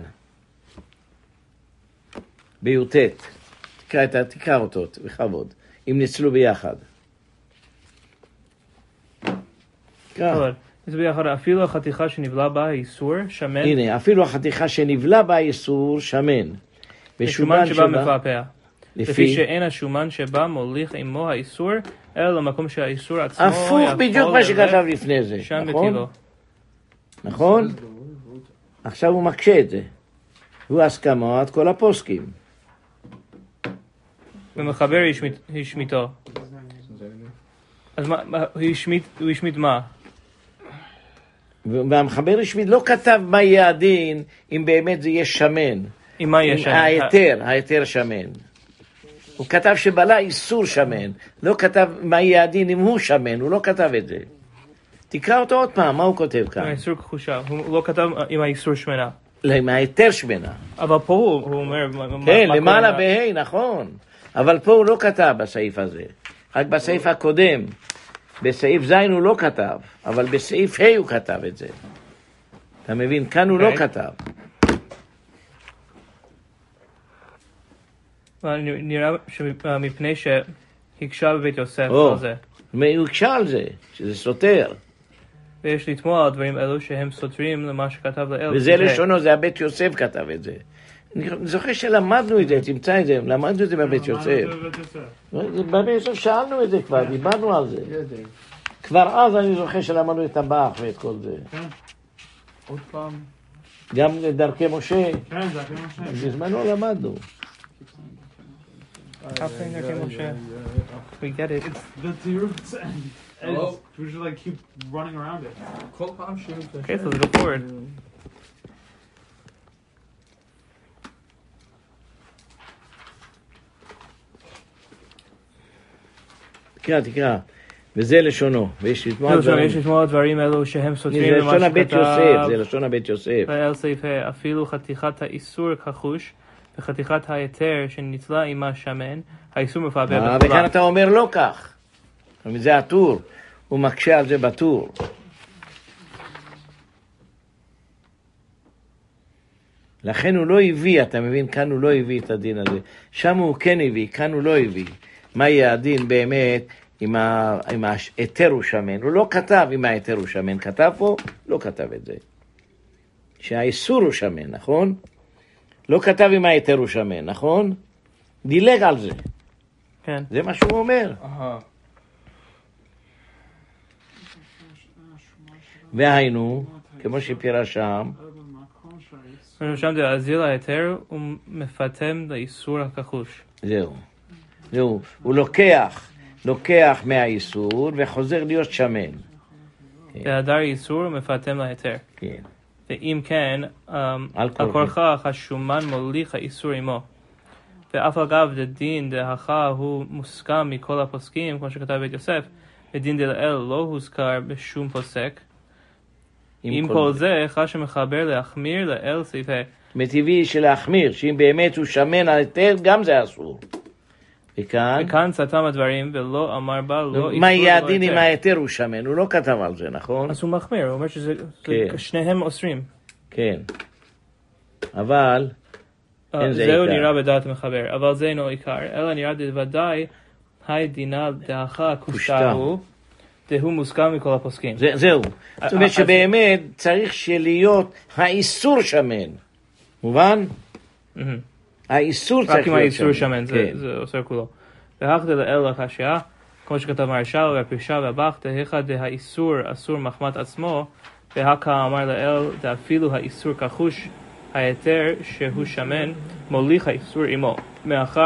ביוטט. תקרא, את, תקרא אותו, בכבוד. אם נצלו ביחד. תקרא. זה ביחד, אפילו החתיכה שנבלה בה איסור, שמן. הנה, אפילו החתיכה שנבלה בה איסור, שמן. ושומן שבה מפעפע. לפי שאין השומן שבה מוליך עמו האיסור, אלא למקום שהאיסור עצמו... הפוך בדיוק מה שכתב לפני זה, נכון? נכון? עכשיו הוא מקשה את זה. הוא הסכמה את כל הפוסקים. ומחבר השמיטו. אז הוא השמיט מה? והמחבר השמיט לא כתב מה יהיה הדין אם באמת זה יהיה שמן. אם מה יהיה שמן? היתר, היתר שמן. הוא כתב שבעלה איסור שמן, לא כתב מה יהיה הדין אם הוא שמן, הוא לא כתב את זה. תקרא אותו עוד פעם, מה הוא כותב כאן? האיסור כחושה, הוא לא כתב עם האיסור שמנה. לא, עם היתר שמנה. אבל פה הוא אומר... כן, למעלה בהי, נכון. אבל פה הוא לא כתב בסעיף הזה, רק בסעיף הקודם. בסעיף זין הוא לא כתב, אבל בסעיף ה' הוא כתב את זה. אתה מבין? כאן הוא לא כתב. נראה שמפני שהקשה בבית יוסף על זה. הוא הקשה על זה, שזה סותר. ויש לתמוע על דברים אלו שהם סותרים למה שכתב לאל. וזה לשונו, זה הבית יוסף כתב את זה. אני זוכר שלמדנו את זה, תמצא את זה, למדנו את זה בבית יוסף. בבית יוסף שאלנו את זה כבר, דיברנו על זה. כבר אז אני זוכר שלמדנו את הבח ואת כל זה. עוד פעם. גם דרכי משה. כן, דרכי משה. בזמנו למדנו. After דרכי משה. We get it. The roots end. We should like keep running around it. כל פעם ש... Okay, so let's go forward. תקרא, תקרא, וזה לשונו, ויש לשמוע הדברים אלו שהם סותרים למה שכתב. זה לשון הבית יוסף, זה לשון הבית יוסף. ואל סעיף ה' אפילו חתיכת האיסור כחוש, וחתיכת היתר שנצלה עם השמן, האיסור מפעפע בכולה. וכאן אתה אומר לא כך, זה הטור, הוא מקשה על זה בטור. לכן הוא לא הביא, אתה מבין, כאן הוא לא הביא את הדין הזה. שם הוא כן הביא, כאן הוא לא הביא. מה יהיה הדין באמת אם היתר הוא שמן? הוא לא כתב אם היתר הוא שמן, כתב פה? לא כתב את זה. שהאיסור הוא שמן, נכון? לא כתב אם היתר הוא שמן, נכון? דילג על זה. כן. זה מה שהוא אומר. אהה. והיינו, זהו. זהו. הוא לוקח, לוקח מהאיסור וחוזר להיות שמן. והדר איסור מפתם להיתר. כן. ואם כן, על כורכך השומן מוליך האיסור עמו. ואף אגב, דין דהכה הוא מוסכם מכל הפוסקים, כמו שכתב בית יוסף, ודין דלאל לא הוזכר בשום פוסק. עם כל זה, חש מחבר להחמיר לאל סעיפה. מטבעי שלהחמיר, שאם באמת הוא שמן על היתר, גם זה אסור. וכאן? וכאן סתם הדברים, ולא אמר בה, לא... מה יעדין אם היתר הוא שמן? הוא לא כתב על זה, נכון? אז הוא מחמיר, הוא אומר ששניהם אוסרים. כן. אבל... זהו נראה בדעת מחבר, אבל זה אינו עיקר, אלא נראה בוודאי, היי דינה דהכה כושתהו, דהוא מוסכם מכל הפוסקים. זהו. זאת אומרת שבאמת צריך שלהיות האיסור שמן. מובן? האיסור צריך להיות שמן. רק אם האיסור שמן, זה עושה כולו. והחדה לאל לך השעה, כמו שכתב מרשל והפרישה והבח, דהכה דהאיסור אסור מחמת עצמו, והכה אמר לאל דאפילו האיסור כחוש, היתר שהוא שמן מוליך האיסור עמו. מאחר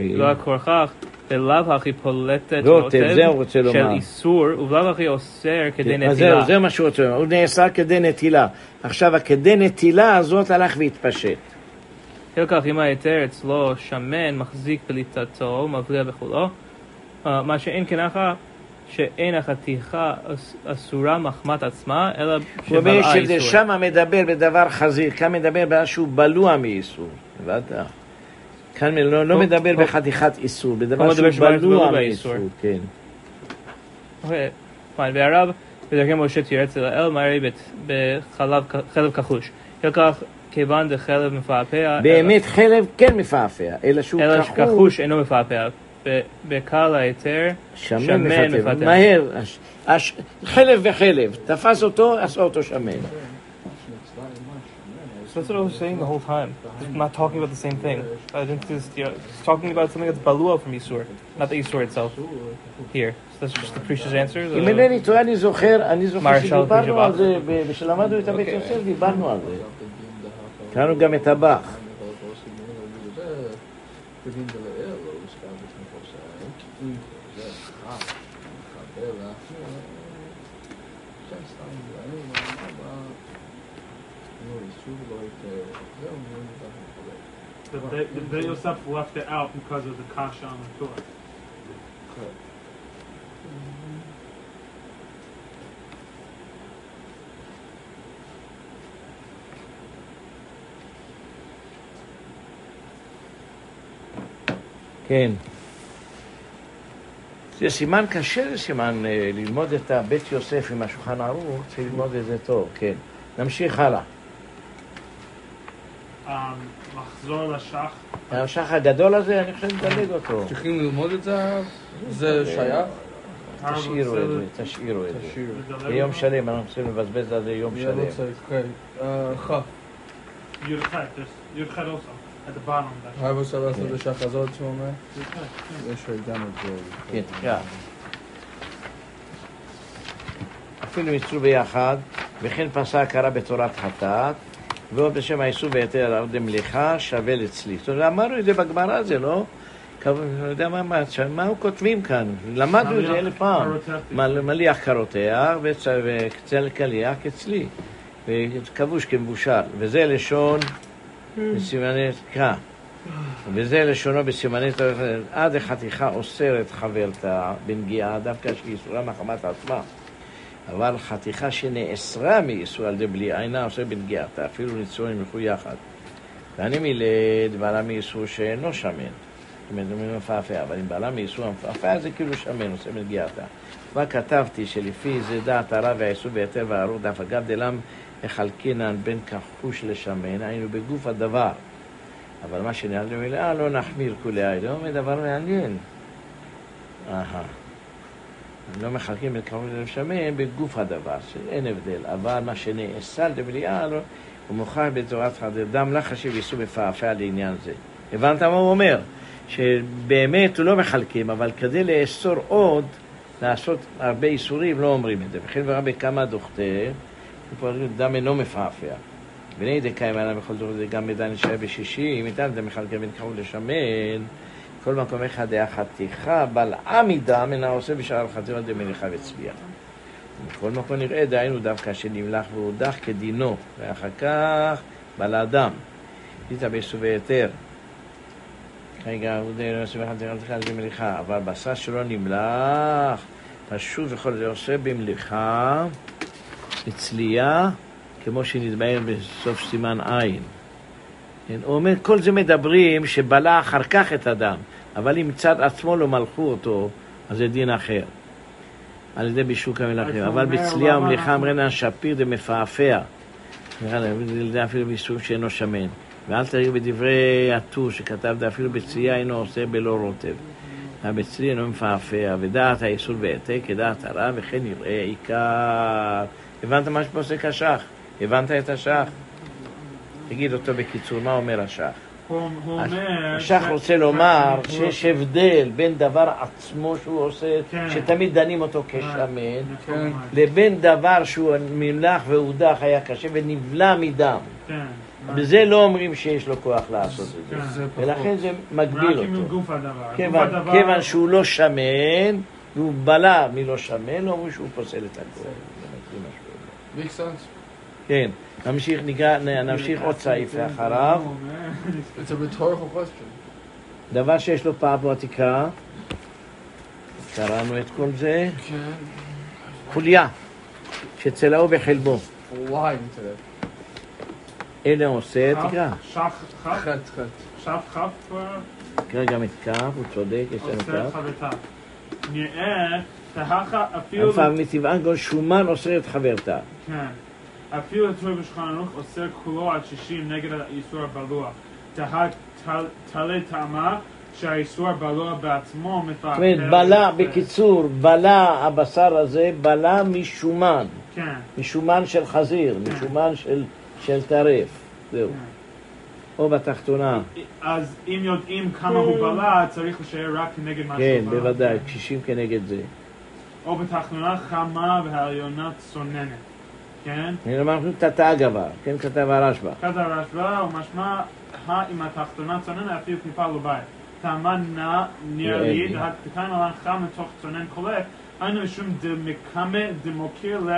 לא הכורחך, ולאו הכי פולטת של איסור, ולאו הכי אוסר כדי נטילה. זה מה שהוא רוצה, הוא נאסר כדי נטילה. עכשיו, כדי נטילה הזאת הלך והתפשט. כך, אם היתר אצלו שמן מחזיק בליטתו, מבריע בכולו, מה שאין כנחה, שאין החתיכה אסורה מחמת עצמה, אלא שבלעה איסור. זאת אומרת ששמה מדבר בדבר חזיר, כאן מדבר במה שהוא בלוע מאיסור. הבנת? כאן לא מדבר בחתיכת איסור, בדבר שהוא בלוע מאיסור. כן. אוקיי, פעם בערב, בדרכי משה תירץ אל האל מערבת בחלב כחוש. כך, כיוון זה חלב מפעפע... באמת חלב כן מפעפע, אלא שהוא כחוש... אלא שכחוש אינו מפעפע. בקהל היתר שמן מפתם. מהר, חלב וחלב. תפס אותו, עשה אותו שמן. That's what I was saying the whole time. I'm not talking about the same thing. I didn't just, you know, it's talking about something that's balua from Isur, not the Isur itself. Here. So that's just the preacher's answer. אם אינני טועה, אני זוכר, אני זוכר שדיברנו על זה, ושלמדנו את הבית יוסף, דיברנו על זה. קראנו גם את הבח. But they, the Beit Yosef left it out because of the kasha on the Torah. Correct. כן. זה סימן קשה, זה סימן ללמוד את הבית יוסף עם השולחן ערוך, צריך ללמוד את זה טוב, כן. נמשיך הלאה. מחזור לשח. השח הגדול הזה, אני חושב לדלג אותו. צריכים ללמוד את זה, זה שייך? תשאירו את זה, תשאירו את זה. זה יום שלם, אנחנו צריכים לבזבז על זה יום שלם. זה לא צריך, כן. ח. יורחד, יורחד אוסם. at the bottom of that. I was about to the shachazot to me. This right down the yeah. אפילו יצאו ביחד, וכן פסה הכרה בתורת חטאת, ועוד בשם האיסור ביתר עבדי מליכה שווה לצליף. אמרנו את זה בגמרא הזה, לא? אני לא יודע מה הוא כותבים כאן. למדנו את זה אלף פעם. מליח קרותיה וקצל קליח כצלי. וכבוש כמבושל. וזה לשון... בסימני תקה, וזה לשונו בסימני תקה, עד החתיכה אוסרת חברתה בנגיעה, דווקא שהיא איסורה מחמת עצמה, אבל חתיכה שנאסרה מאיסור על דבליעה אינה אוסרת בנגיעתה, אפילו ניצורים ילכו יחד. ואני מילד בעלה מאיסור שאינו שמן, זאת אומרת, הוא מפעפע, אבל אם בעלה מאיסור המפעפע זה כאילו שמן, אוסרת בנגיעתה. כבר כתבתי שלפי זה דעת הרב והאיסור ביתר והערוך דף אגב דלם, החלקינן בין כחוש לשמן, היינו בגוף הדבר. אבל מה שנעלה מלאה, לא נחמיר כולי הילה, זה דבר מעניין. אהה. לא מחלקים בין כחוש לשמן בגוף הדבר, שאין הבדל. אבל מה שנעשה למליאה, הוא מוכח בתורת חדר דם, לא חשיב יישום מפעפע לעניין זה. הבנת מה הוא אומר? שבאמת הוא לא מחלקים, אבל כדי לאסור עוד, נעשות הרבה איסורים, לא אומרים את זה. וכן ורבי קמא דוכתא, דם אינו מפעפע. בני דקאי מעלה בכל דור זה גם מדן שהיה בשישים, איתם דם אחד גם נקראו לשמן. כל מקום אחד היה חתיכה, בלעה מדם אינה עושה בשער חתיכה דמליחה וצביעה. בכל מקום נראה דהיינו דווקא שנמלח והודח כדינו, ואחר כך בלע דם. להתאבש וביתר. רגע, הוא די עושה בחתיכה חתיכה דמליחה, אבל הבשר שלו נמלח, פשוט וכל זה עושה במליחה, בצלייה, כמו שנתבהר בסוף סימן עין. הוא אומר, כל זה מדברים שבלע אחר כך את הדם, אבל אם צד עצמו לא מלכו אותו, אז זה דין אחר. על ידי בישוק המלאכים. אבל בצלייה ומליחה אמרנה שפיר דמפעפע. אפילו בישוק שאינו שמן. ואל תראי בדברי הטור שכתב, אפילו בצלייה אינו עושה בלא רוטב. הבצלייה אינו מפעפע, ודעת האיסור בהעתק, כדעת הרע, וכן נראה עיקר. הבנת מה שפוסק השח? הבנת את השח? תגיד אותו בקיצור, מה אומר השח? השח רוצה לומר שיש הבדל בין דבר עצמו שהוא עושה, שתמיד דנים אותו כשמן, לבין דבר שהוא ממלח והודח היה קשה ונבלע מדם. בזה לא אומרים שיש לו כוח לעשות את זה, ולכן זה מגביל אותו. כיוון שהוא לא שמן, והוא בלע מלא שמן, לא אומרים שהוא פוסל את הכל. כן. נמשיך, נקרא, נמשיך עוד סעיף לאחריו. It's a rhetorical question. דבר שיש לו פעם בעתיקה, קראנו את כל זה. חוליה, שצלעו בחלבו. אלה עושה, תקרא. שף חף. שף חף. תקרא גם את כף, הוא צודק, יש לנו כף. עושה חברתה. נראה, תהכה אפילו... הפעם מטבען גול שומן עושה את חברתה. כן. אפילו התורה בשולחן ערוך אוסר כולו עד שישים נגד האיסור הבלוע. תעלה טעמה שהאיסור הבלוע בעצמו מפעפע. זאת אומרת, בלע, בקיצור, בלע הבשר הזה, בלע משומן. כן. משומן של חזיר, משומן של טרף. זהו. או בתחתונה. אז אם יודעים כמה הוא בלע, צריך לשאר רק כנגד מה שהוא בלע. כן, בוודאי, שישים כנגד זה. או בתחתונה חמה והעליונה צוננת. כן. אמרנו תתא גבה, כן כתב הרשב"א. כתב הרשב"א ומשמע עם התחתונה צונן אפילו כניפה לבית. טעמה נראית, הקטן עלן חם לתוך צונן כולך, היינו משום דמקמה דמוקיר לה,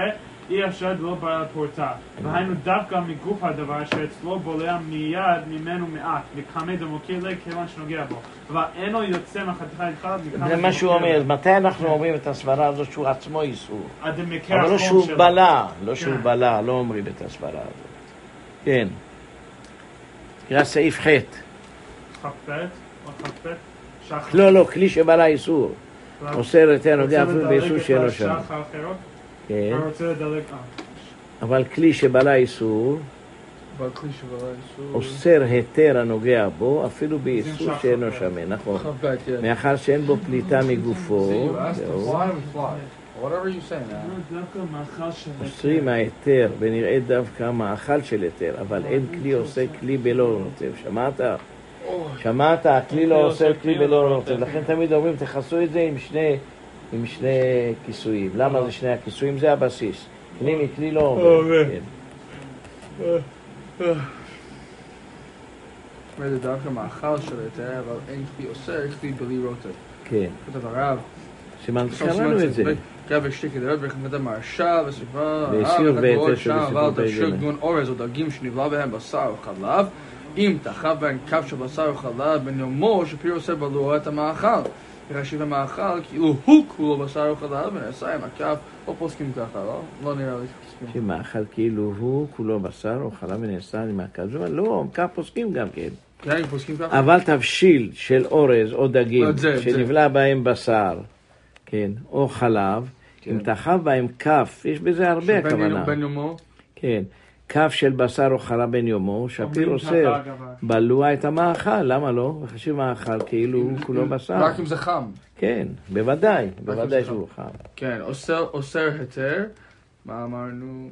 אי אפשר לא בעל פורטה. והיינו דווקא מגוף הדבר שאצלו בולע מיד ממנו מעט, מקמה דמוקיר לה כיוון שנוגע בו. אבל אינו יוצא מהחתיכה אחד מקמה... זה מה שהוא אומר, מתי אנחנו אומרים את הסברה הזאת שהוא עצמו איסור? אבל לא שהוא בלע, לא שהוא בלע, לא אומרים את הסברה הזאת. כן. תקרא סעיף ח' חפת או חפת? לא, לא, כלי שבלע איסור. אוסר את הנוגע אפילו באיסור שלא שם. כן. אבל כלי שבלע איסור, אוסר היתר הנוגע בו, אפילו באיסור שאינו שמן, נכון. מאחר שאין בו פליטה מגופו, אוסרים ההיתר, ונראה דווקא מאכל של היתר, אבל אין כלי עושה כלי בלא רוטב, שמעת? שמעת? הכלי לא עושה כלי בלא רוטב, לכן תמיד אומרים, תכסו את זה עם שני... עם שני כיסויים. למה זה שני הכיסויים? זה הבסיס. כלי מכלי לא עומד. זה דווקא מאכל של היתר, אבל אין כלי עושה, כלי בלי רוטב. כן. כתב הרב. שמענו את זה. גב אשתי כדרת וכמדת מרשה וסביבה הרב וכבוד שם אבל תשיר גון אורז או דגים שנבלה בהם בשר או חלב. אם תחב בהם קו של בשר או חלב בניומו שפיר עושה בלוע את המאכל. ורשיב המאכל, כאילו הוא כולו בשר או חלב, ונעשה עם הקף, לא פוסקים ככה, לא? לא נראה לי שפוסקים. שמאכל כאילו הוא כולו בשר או חלב, ונעשה עם הקף, זאת אומרת, לא, כך פוסקים גם כן. כן, פוסקים ככה. אבל תבשיל של אורז או דגים, שנבלע בהם בשר, כן, או חלב, אם תחב בהם קף, יש בזה הרבה הכוונה. שבן יומו? כן. כף של בשר או חלב בן יומו, שפיר אוסר, בלוע את המאכל, למה לא? וחשיב מאכל כאילו הוא כולו בשר. רק אם זה חם. כן, בוודאי, בוודאי שהוא חם. כן, אוסר היתר, מה אמרנו?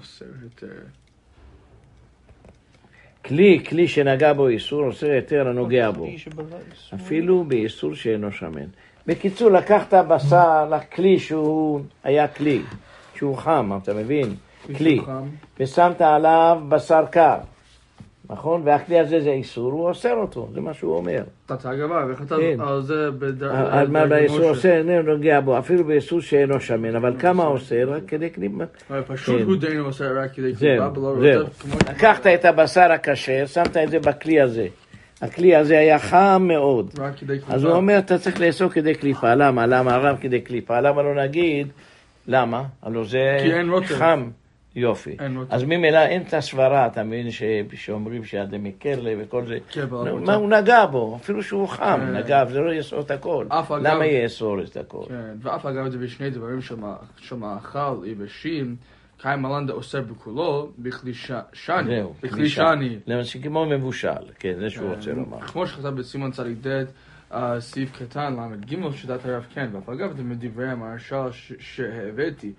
אוסר היתר. כלי, כלי שנגע בו איסור, אוסר היתר הנוגע בו. אפילו באיסור שאינו שמן. בקיצור, לקחת בשר לכלי שהוא היה כלי, שהוא חם, אתה מבין? כלי, ושמת עליו בשר קר, נכון? והכלי הזה זה איסור, הוא אוסר אותו, זה מה שהוא אומר. תצא גבר, איך אתה עוזר בדרך? על מה באיסור אוסר, איננו נוגע בו, אפילו באיסור שאינו שמן, אבל כמה אוסר? רק כדי כנימה. פשוט הוא דיין אוסר רק כדי כנימה, זהו, לקחת את הבשר הקשר, שמת את זה בכלי הזה. הכלי הזה היה חם מאוד. אז הוא אומר, אתה צריך לאסור כדי קליפה, למה? למה הרב כדי קליפה? למה לא נגיד? למה? הלוא זה חם. יופי. אז ממילא אין את הסברה, אתה מבין, שאומרים שאדם מקרלה וכל זה. מה הוא נגע בו? אפילו שהוא חם, נגע, זה לא יאסור את הכל. למה יאסור את הכל? ואף אגב, זה בשני דברים של מאכל יבשים, חיים מלנדה עושה בכולו, בכלישני. בכלישני. למעשה כמו מבושל, כן, זה שהוא רוצה לומר. כמו שכתב בסימן צדיק ד' סעיף קטן, למד ג' שדעת הרב כן, ואף אגב, זה מדברי המהרש"ל שהבאתי,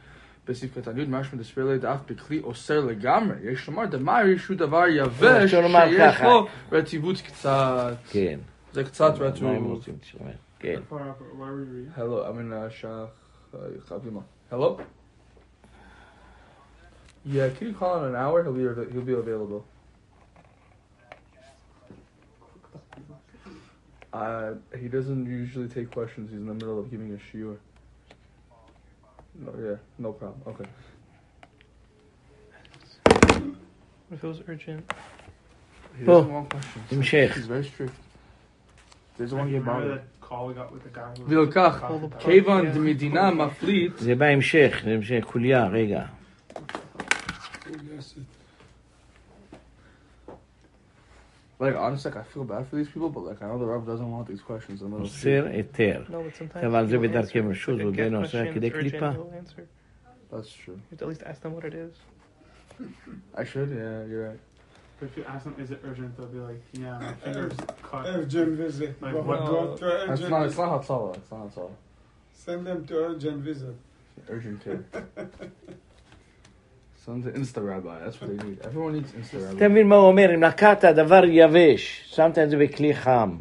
בסעיף קטן י' משמע דספרי דאף בכלי אוסר לגמרי. יש לומר, דמרי שהוא דבר יבש, שיש לו רטיבות קצת. כן. זה קצת רטיבות. כן. הלו, אמין השח, חבימה. הלו? Yeah, can you call in an hour? He'll be he'll be available. Uh, he doesn't usually take questions. He's in the middle of giving a shiur. No, yeah, no problem. Okay. It feels urgent. He doesn't oh. want questions. He's very strict. He doesn't want to get bothered. ולכך, כיוון דמדינה מפליט. זה בהמשך, זה בהמשך קוליה, רגע. Like, honestly, like, I feel bad for these people, but like, I know the Rav doesn't want these questions. No, but sometimes he'll answer. If get questions urgent, he'll answer. That's true. You have to at least ask them what it is. I should, yeah, you're right. But if you ask them, is it urgent, they'll be like, yeah, my finger's cut. Urgent visit. Like, what? No, that's not, it's not Hatzalah, it's not Hatzalah. Send them to urgent visit. Urgent care. Someone's an Insta rabbi, that's what they need. Everyone needs Insta rabbi. אתה מבין מה הוא אומר, אם לקחת דבר יבש, שמת את זה בכלי חם,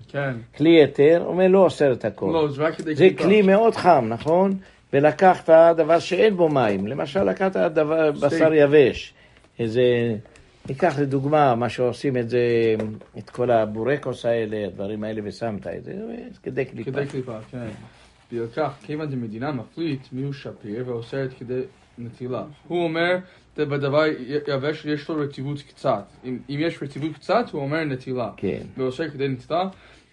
כלי יתר, הוא אומר לא אוסר את הכל. זה כלי מאוד חם, נכון? ולקחת דבר שאין בו מים, למשל לקחת דבר בשר יבש, איזה, ניקח לדוגמה מה שעושים את זה, את כל הבורקוס האלה, הדברים האלה ושמת את זה, כדי קליפה. כדי קליפה, כן. ולקח, כיוון זה מדינה מפליט, מי הוא שפיר ועושה את כדי נטילה. הוא אומר, בדבר יבש יש לו רטיבות קצת. אם, אם יש רטיבות קצת, הוא אומר נטילה. כן. ועושה כדי נטילה,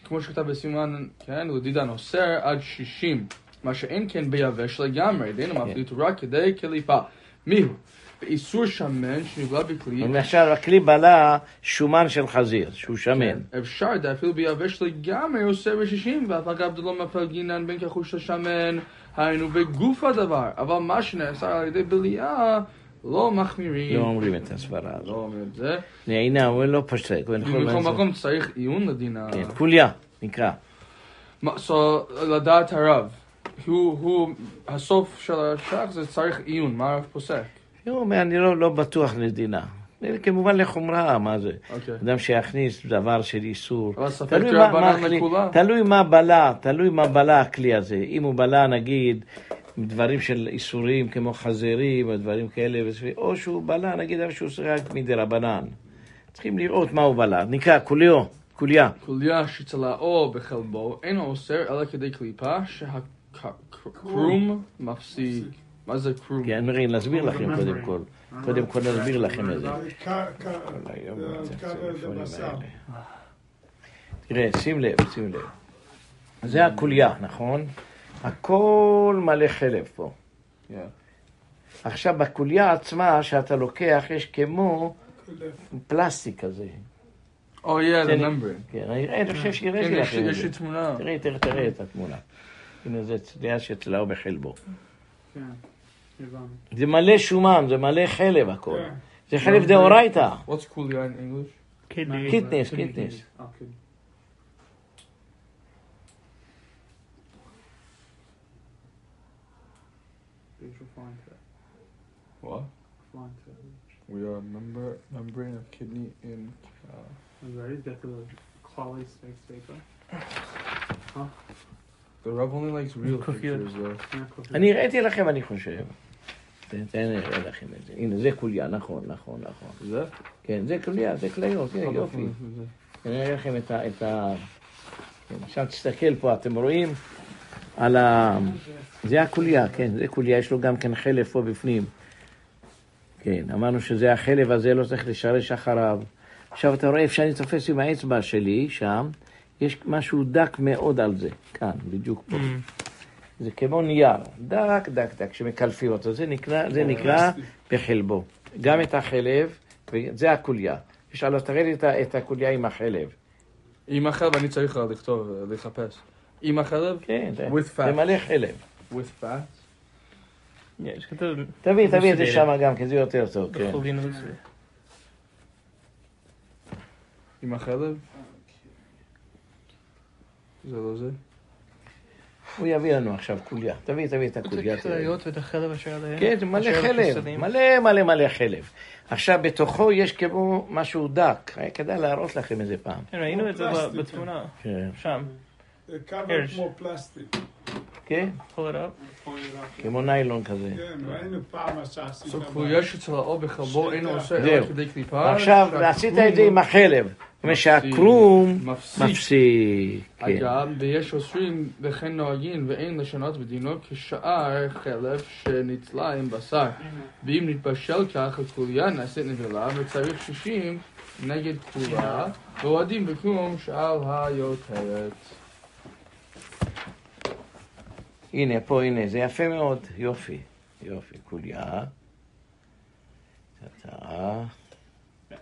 כמו שכתב בסימן, כן, לדידן עושה עד שישים. מה שאין כן ביבש לגמרי, דין המפליט הוא רק כדי קליפה. מי הוא? באיסור שמן שנבלה בכלי. למשל, הכלי בלה שומן של חזיר, שהוא שמן. אפשר, דה אפילו ביבש לגמרי עושה בשישים, ואף אגב זה לא מפלגינן בין כחוש לשמן, היינו בגוף הדבר, אבל מה שנעשה על ידי בליעה, לא מחמירים. לא אומרים את הסברה הזאת. לא אומרים את זה. הנה, הוא לא פוסק. בכל מקום צריך עיון לדינה. כוליה, נקרא. לדעת הרב, הסוף של השח זה צריך עיון, מה הרב פוסק? הוא אומר, אני לא בטוח לדינה. כמובן לחומרה, מה זה? אדם שיכניס דבר של איסור. תלוי מה בלה, תלוי מה בלה הכלי הזה. אם הוא בלה, נגיד, דברים של איסורים כמו חזירים ודברים כאלה, או שהוא בלה, נגיד, אבל שהוא עושה רק מדרבנן. צריכים לראות מה הוא בלה. נקרא, קוליו, קוליה. קוליה שצלעו בחלבו, אינו אוסר אלא כדי קליפה שהקרום מפסיק. מה זה קרום? כן, נראה, נסביר לכם קודם כל. קודם כל נסביר לכם את זה. תראה, שים לב, שים לב. זה הקוליה, נכון? הכל מלא חלב פה. עכשיו, בקוליה עצמה שאתה לוקח, יש כמו פלסטיק כזה. או, יא, זה נמברן. אני חושב שיראה לי לכם את זה. תראה, תראה, תראה את התמונה. הנה, זה צדיה שצלעו בחלבו. זה מלא שומן, זה מלא חלב הכל. זה חלב דאורייתא. What's קוליה in English? קיטניס, קיטניס. What? We are member membrane of kidney in. Is that the Clawley's next paper? Huh? The Rob only likes real pictures, though. אני ראיתי לכם, אני חושב. תן נראה לכם את זה. הנה, זה קוליה, נכון, נכון, נכון. זה? כן, זה קוליה, זה קליות, הנה, יופי. נראה לכם את ה... עכשיו תסתכל פה, אתם רואים? על ה... זה הקוליה, כן, זה קוליה, יש לו גם כן חלב פה בפנים. כן, אמרנו שזה החלב הזה, לא צריך לשרש אחריו. עכשיו אתה רואה, אפשר לתופס עם האצבע שלי, שם, יש משהו דק מאוד על זה, כאן, בדיוק פה. זה כמו נייר, דק, דק, דק, שמקלפים אותו. זה נקרא, זה נקרא בחלבו. גם את החלב, זה הקוליה. יש עליו, תראה לי את הקוליה עם החלב. עם החלב, אני צריך לכתוב, לחפש. עם החלב? כן, זה מלא חלב. With fat? תביא, תביא את זה שם גם, כי זה יותר טוב, כן. עם החלב? זה לא זה? הוא יביא לנו עכשיו קוליה. תביא, תביא את הקוליה. את הקליות ואת החלב אשר עליהם? כן, מלא חלב. מלא מלא מלא חלב. עכשיו, בתוכו יש כמו משהו דק. היה כדאי להראות לכם איזה פעם. ראינו את זה בתמונה. שם. זה קבל כמו פלסטיק. כן? כמו ניילון כזה. כן, ראינו פעם מה שעשית. זאת קוליה שצרעו בחבור, אינו עושה אלא כדי קליפה. עכשיו, עשית את זה עם החלב. זאת אומרת שהקרום מפסיק. אגב, ויש עושים וכן נוהגים ואין לשנות בדינו כשאר חלב שנצלה עם בשר. ואם נתבשל כך, הקוליה נעשית נבלה וצריך שישים נגד קולה, ועודים בקרום שאר היותרת. הנה, פה, הנה, זה יפה מאוד. יופי, יופי, קוליה. תתאה.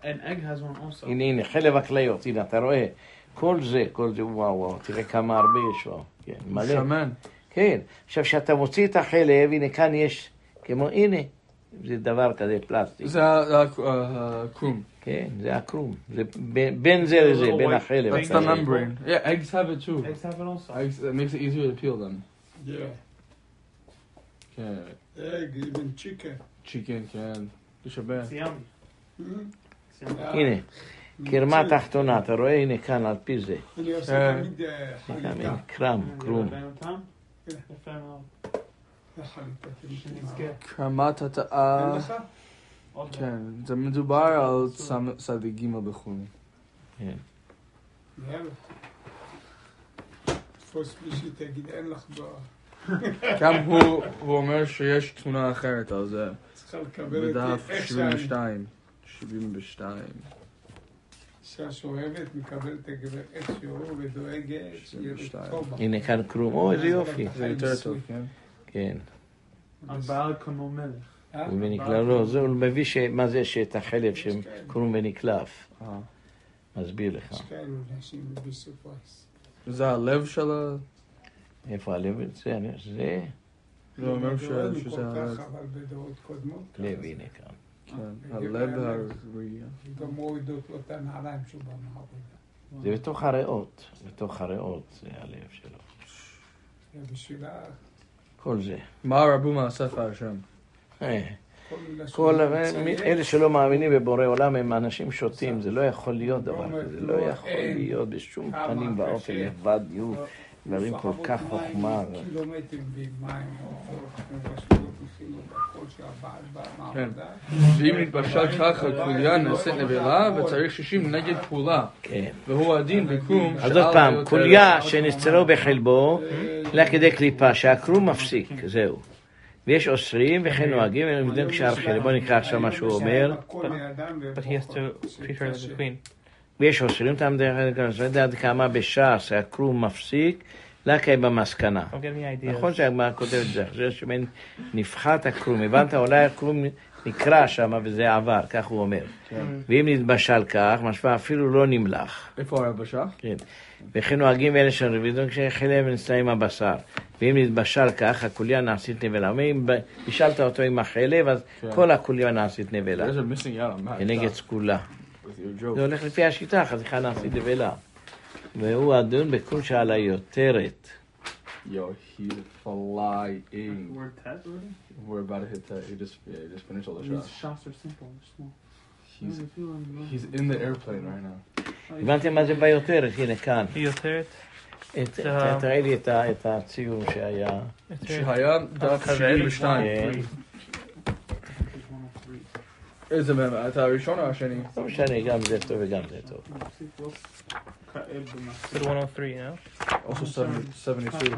An egg has one also. הנה, הנה, חלב הכליות, הנה, אתה רואה, כל זה, כל זה, וואו, וואו, תראה כמה הרבה יש לו, כן, מלא. שמן. כן, עכשיו, כשאתה מוציא את החלב, הנה, כאן יש, כמו, הנה, זה דבר כזה, פלסטיק. זה הקרום. כן, זה הקרום, זה בין זה לזה, בין החלב. That's the membrane. Yeah, eggs have it too. Eggs have it also. Eggs, it makes it easier to peel them. Yeah. כן. Egg, even chicken. Chicken, כן. זה שווה. זה ימי. הנה, קרמה תחתונה, אתה רואה? הנה כאן, על פי זה. קרם, קרום. קרמת התאה. כן, זה מדובר על סדיגים בחוני. כן. תפוס מישהי תגיד, אין לך בו. גם הוא אומר שיש תמונה אחרת על זה. צריכה לקבל את זה. שבעים ושתיים. שבעים ושתיים. שהשואבת מקבלת הגבר איך שהוא ודואגת שיהיה בטובה. הנה כאן קרום. או, איזה יופי. זה יותר טוב, כן? כן. הבעל כמו מלך. הוא בנקלף, לא, זה מביא מה זה שאת החלב שקרום בנקלף. מסביר לך. זה הלב של ה... איפה הלב את זה? זה... זה אומר שזה הלב. לב, הנה כאן. הלב הרבייה. גם מורידות לו את הנעליים שהוא במעבודה. זה בתוך הריאות, בתוך הריאות זה הלב שלו. זה בשבילה... כל זה. מה רבו מהספר השם? כל אלה שלא מאמינים בבורא עולם הם אנשים שוטים, זה לא יכול להיות דבר כזה, זה לא יכול להיות בשום פנים באופן לבד יהיו דברים כל כך חוכמה. כן, ואם נתבשל ככה, קוליה נעשית נבלה וצריך שישים נגד פעולה, והוא עדין בקרום. אז עוד פעם, קוליה שנצלו בחלבו, לא כדי קליפה, שהקרום מפסיק, זהו. ויש עושרים וכן נוהגים, אני מבין כשאר חלב, בוא נקרא עכשיו מה שהוא אומר. ויש עושרים, אתה יודע עד כמה בשעס, הקרום מפסיק, לקה במסקנה. נכון שהגמרא כותבת זה, זה שמן נפחת הקרום, הבנת? אולי הקרום נקרע שם וזה עבר, כך הוא אומר. ואם נתבשל כך, משמע אפילו לא נמלח. איפה היה בשח? כן. וכן נוהגים אלה של רבידון כשחלב נסתיים הבשר. ואם נתבשל כך, הקוליה נעשית נבלה. ואם נשאלת אותו עם החלב, אז כל הקוליה נעשית נבלה. כנגד סקולה. זה הולך לפי השיטה, חזיכה נעשית נבלה. והוא אדון בכל שעל היותרת. Yo, he's flying. We're tight already? We're about to hit tight. He just, yeah, he just finished all the shots. These shots are simple. They're small. He's, he's in the airplane right now. הבנתם מה זה ביותרת? הנה כאן. ביותרת? תראה לי את הציור שהיה. שהיה דף שבעים ושתיים. איזה מה? אתה הראשון או השני? לא משנה, גם זה טוב וגם זה טוב. one oh three, no? Also seventy-two.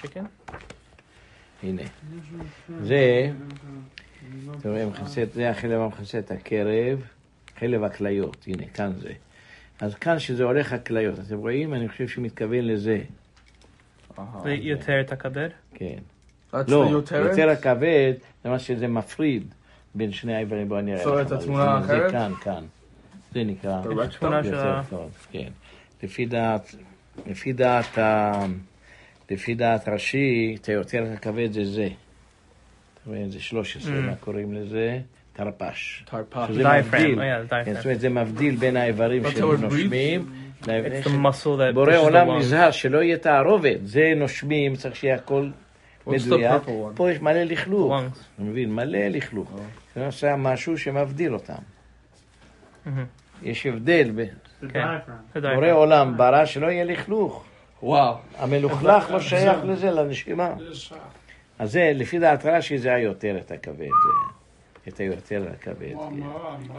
Chicken? הנה. זה... אתם רואים, זה החלב המכסה את הקרב, חלב הכליות, הנה, כאן זה. אז כאן שזה הולך הכליות, אתם רואים? אני חושב שמתכוון לזה. זה יותר את הכבד? כן. לא, יותר הכבד, זה מה שזה מפריד בין שני האיברים, בואו נראה. זאת אומרת, התמונה האחרת? זה כאן, כאן. זה נקרא. התמונה שלה. כן. לפי דעת, לפי דעת ה... לפי דעת ראשי, את היותר הכבד זה זה. זאת אומרת, זה שלוש עשרה, מה קוראים לזה? תרפש. תרפש. שזה מבדיל. זאת אומרת, זה מבדיל בין האיברים שהם נושמים. בורא עולם נזהר, שלא יהיה תערובת. זה נושמים, צריך שיהיה הכל מדויק. פה יש מלא לכלוך. אני מבין, מלא לכלוך. זה עושה משהו שמבדיל אותם. יש הבדל. בורא עולם ברא שלא יהיה לכלוך. וואו. המלוכלך לא שייך לזה, לנשימה. אז זה, לפי דעת רש"י, זה היותר את הכבד. את היותר הכבד.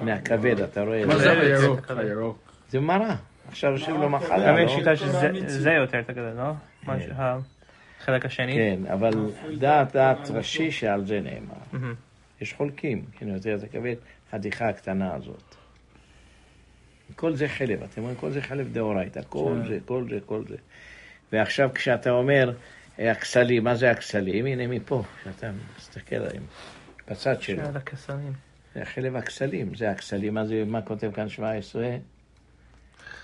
מהכבד, אתה רואה. מה זה הירוק? זה מראה. עכשיו יושב לו מחלה. גם יש שיטה שזה יותר את הכבד, לא? החלק השני. כן, אבל דעת רש"י שעל זה נאמר. יש חולקים, כן, יותר את הכבד, חתיכה הקטנה הזאת. כל זה חלב, אתם אומרים, כל זה חלב דאורייתא, כל זה, כל זה, כל זה. ועכשיו כשאתה אומר, הכסלים, מה זה הכסלים? הנה מפה, כשאתה מסתכל עליהם, בצד שלו. של הכסלים. זה החלב הכסלים, זה הכסלים, מה זה, מה כותב כאן שבע עשרה?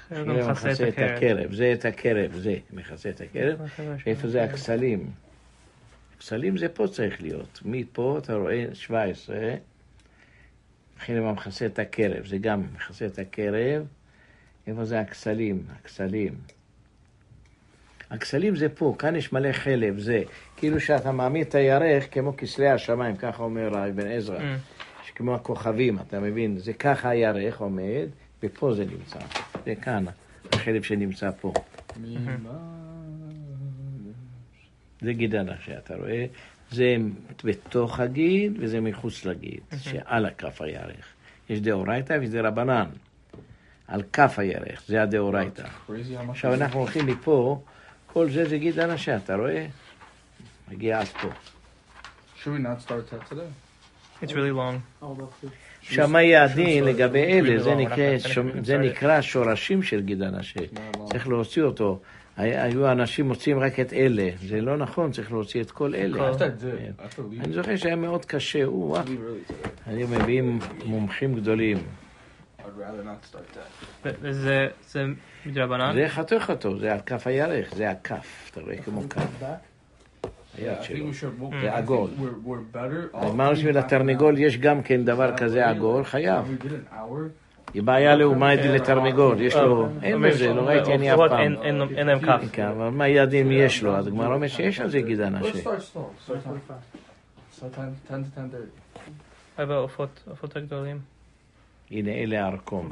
חלב מכסה את הקרב, זה את הקרב, זה מכסה את הקרב. איפה זה הכסלים? הכסלים זה פה צריך להיות, מפה אתה רואה שבע עשרה, חלב המכסה את הקרב, זה גם מכסה את הקרב. איפה זה הכסלים? הכסלים. הכסלים זה פה, כאן יש מלא חלב, זה. כאילו שאתה מעמיד את הירך כמו כסלי השמיים, ככה אומר רבי בן עזרא. Mm. כמו הכוכבים, אתה מבין? זה ככה הירך עומד, ופה זה נמצא. זה כאן, החלב שנמצא פה. זה גידלה שאתה רואה. זה בתוך הגיד וזה מחוץ לגיד, שעל הכף הירך. יש דאורייתא וזה רבנן, על כף הירך, זה הדאורייתא. עכשיו אנחנו הולכים מפה, כל זה זה גיד אנשי, אתה רואה? מגיע עד פה. שם היעדים לגבי אלה, זה נקרא שורשים של גיד אנשי, צריך להוציא אותו. היו אנשים מוצאים רק את אלה, זה לא נכון, צריך להוציא את כל אלה. אני זוכר שהיה מאוד קשה, היו מביאים מומחים גדולים. זה מדרבנן? זה חתוך חתוך, זה על כף הירך, זה הכף, אתה רואה כמו כף. היד שלו, זה עגול. אמרנו שלתרנגול יש גם כן דבר כזה עגול, חייב. היא בעיה לאומית לתרנגול, יש לו, אין בזה, לא ראיתי אני אף פעם. אין להם כף. אבל מה ידים יש לו? אז גמרא אומר שיש על זה גיד אנשי. אבל עופות הגדולים. הנה, אלה ארקום.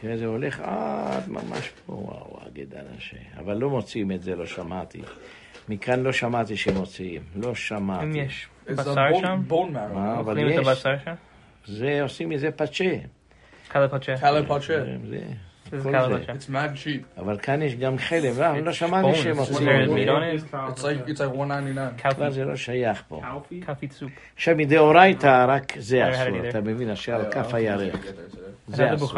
תראה, זה הולך עד ממש פה, וואו, גיד אנשי. אבל לא מוצאים את זה, לא שמעתי. מכאן לא שמעתי שמוציאים, לא שמעתי. אם יש בשר שם? מה, אבל יש. זה עושים מזה פצ'ה. קלה פצ'ה. קלה פצ'ה. זה קלה פצ'ה. It's mad cheap. אבל כאן יש גם חלב, לא שמעתי שהם עושים. It's like one ninety-nine. אבל זה לא שייך פה. קפית סופ. עכשיו מדאורייתא רק זה אסור, אתה מבין, שעל כף הירך. זה אסור.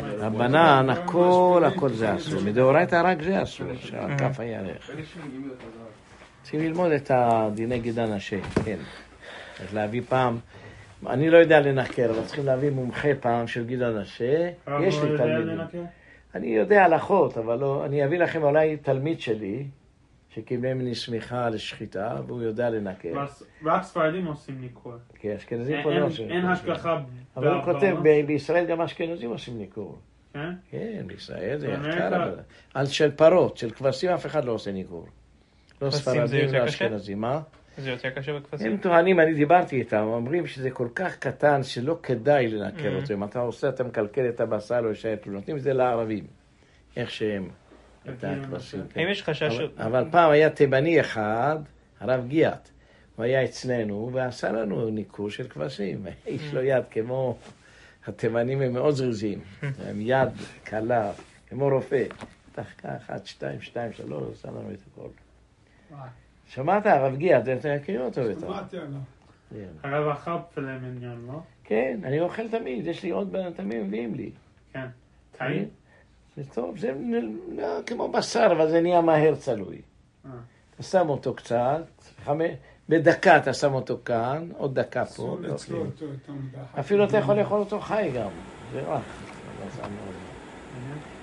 הבנן, הכל, הכל זה אסור. מדאורייתא רק זה אסור, שעל כף הירך. צריכים ללמוד את הדיני גיד אנשי, כן. אז להביא פעם... אני לא יודע לנקר, אבל צריכים להביא מומחה פעם של גיד אנשי. יש לי תלמידים. אני יודע הלכות, אבל לא... אני אביא לכם אולי תלמיד שלי, שקיבל ממני סמיכה לשחיטה, והוא יודע לנקר. רק ספרדים עושים ניקור. כן, אשכנזים פה לא עושים. אין השגחה... אבל הוא כותב, בישראל גם אשכנזים עושים ניקור. כן? כן, בישראל זה יקר, אבל... על של פרות, של כבשים, אף אחד לא עושה ניקור. לא ספרדים, לא אשכנזים, מה? זה יותר קשה בכפסים. הם טוענים, אני דיברתי איתם, אומרים שזה כל כך קטן שלא כדאי לנקר אותו. אם אתה עושה, אתה מקלקל את הבשר, לא ישאר כלום. נותנים את זה לערבים, איך שהם, את הכבשים. האם יש חשש? אבל פעם היה תימני אחד, הרב גיאת, הוא היה אצלנו, ועשה לנו ניקור של כבשים. יש לו יד כמו, התימנים הם מאוד זריזים, הם יד קלה, כמו רופא. אחת, שתיים, שתיים, שלוש, עושה לנו את הכל. שמעת, הרב גיאה, אתה מכיר אותו יותר. שמעתי עליו. הרב אחר פלמניון, לא? כן, אני אוכל תמיד, יש לי עוד בן תמיד, מביאים לי. כן, טעים? זה טוב, זה כמו בשר, אבל זה נהיה מהר צלוי. אתה שם אותו קצת, בדקה אתה שם אותו כאן, עוד דקה פה. אפילו אתה יכול לאכול אותו חי גם. זה רק.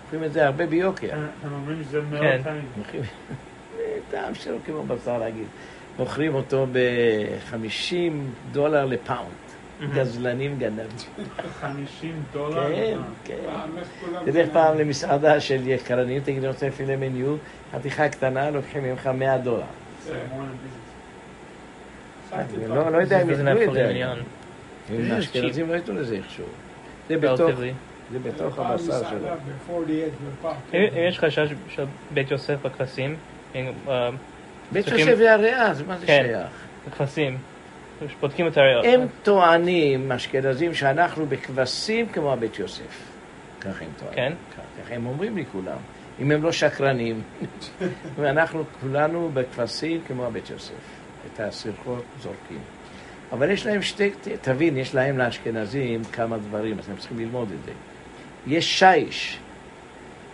אוכלים את זה הרבה ביוקר. הם אומרים שזה מאוד טעים. טעם שלו כמו בשר רגיל. מוכרים אותו ב-חמישים דולר לפאונד. גזלנים גנבים. חמישים דולר? כן, כן. תלך פעם למסעדה של יקרנים, תגיד, אני רוצה פילה מניו, חתיכה קטנה, לוקחים ממך מאה דולר. זה המון ביזנס. לא יודע אם יתנו את זה. אשכנזים לא יתנו לזה איכשהו. זה בתוך... זה בתוך הבשר שלו. יש חשש של בית יוסף בכבשים? בית יוסף והריאה, זה מה זה שייך? בכבשים, שפותקים את הריאות. הם טוענים, אשכנזים, שאנחנו בכבשים כמו בית יוסף. כך הם טוענים. כך הם אומרים לי כולם. אם הם לא שקרנים. ואנחנו כולנו בכבשים כמו בית יוסף. את הסרחות זורקים. אבל יש להם שתי, תבין, יש להם לאשכנזים כמה דברים, אז הם צריכים ללמוד את זה. יש שיש,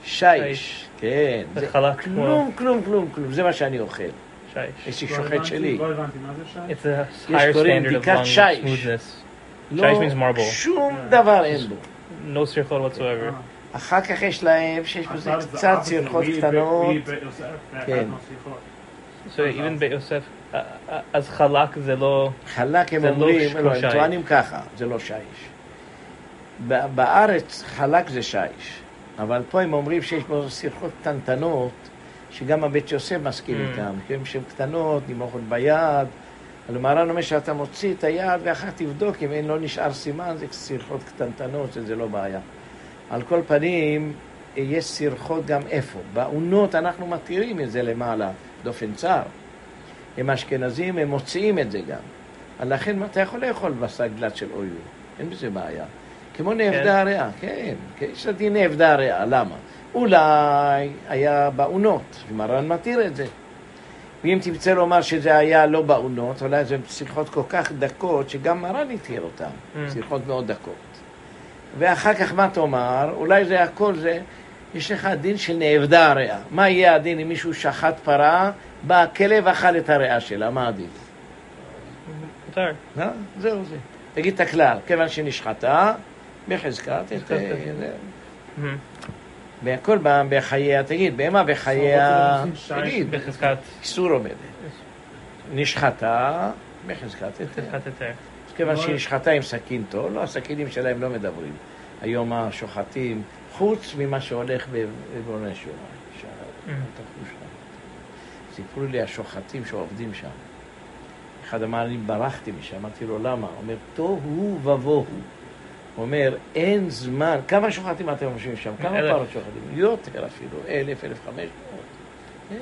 שיש, כן, זה כלום, כלום, כלום, כלום, זה מה שאני אוכל. יש לי שוחט שלי. יש קוראים בדיקת שיש. לא, שום דבר אין בו. No circle whatsoever. אחר כך יש להם, שיש בזה קצת צירחות קטנות. כן. So even בית יוסף, אז חלק זה לא... חלק הם אומרים, לא, הם טוענים ככה, זה לא שיש. בארץ חלק זה שיש, אבל פה הם אומרים שיש בו סרחות קטנטנות, שגם הבית יוסף מסכים איתם, כי הן שהן קטנות, נמוכות ביד, אבל מרן אומר שאתה מוציא את היד ואחר תבדוק אם אין לא נשאר סימן, זה סרחות קטנטנות, שזה לא בעיה. על כל פנים, יש סרחות גם איפה. בעונות אנחנו מתירים את זה למעלה, דופן צר. הם אשכנזים, הם מוציאים את זה גם. לכן אתה יכול לאכול בסגלת של אויו, אין בזה בעיה. כמו נאבדה הריאה, כן. כשאתי נאבדה הריאה, למה? אולי היה בעונות, מרן מתיר את זה. ואם תמצא לומר שזה היה לא בעונות, אולי זה שיחות כל כך דקות, שגם מרן התיר אותן, שיחות מאוד דקות. ואחר כך מה תאמר? אולי זה הכל זה, יש לך הדין של נאבדה הריאה. מה יהיה הדין אם מישהו שחט פרה, בא הכלב אכל את הריאה שלה, מה הדין? מותר. זהו זה. תגיד את הכלל, כיוון שנשחטה, בחזקת את זה. בכל פעם בחייה, תגיד, בהמה בחייה, תגיד, בחזקת... איסור עומדת. נשחטה, בחזקת את זה. כיוון שנשחטה עם סכין טוב, לא, הסכינים שלהם לא מדברים. היום השוחטים, חוץ ממה שהולך בבונה שורה. סיפרו לי השוחטים שעובדים שם. אחד אמר, אני ברחתי משם, אמרתי לו, למה? אומר, תוהו ובוהו. אומר, אין זמן, כמה שוחטים אתם חושבים שם? כמה פרות שוחטים? יותר אפילו, אלף, אלף חמש מאות. כן.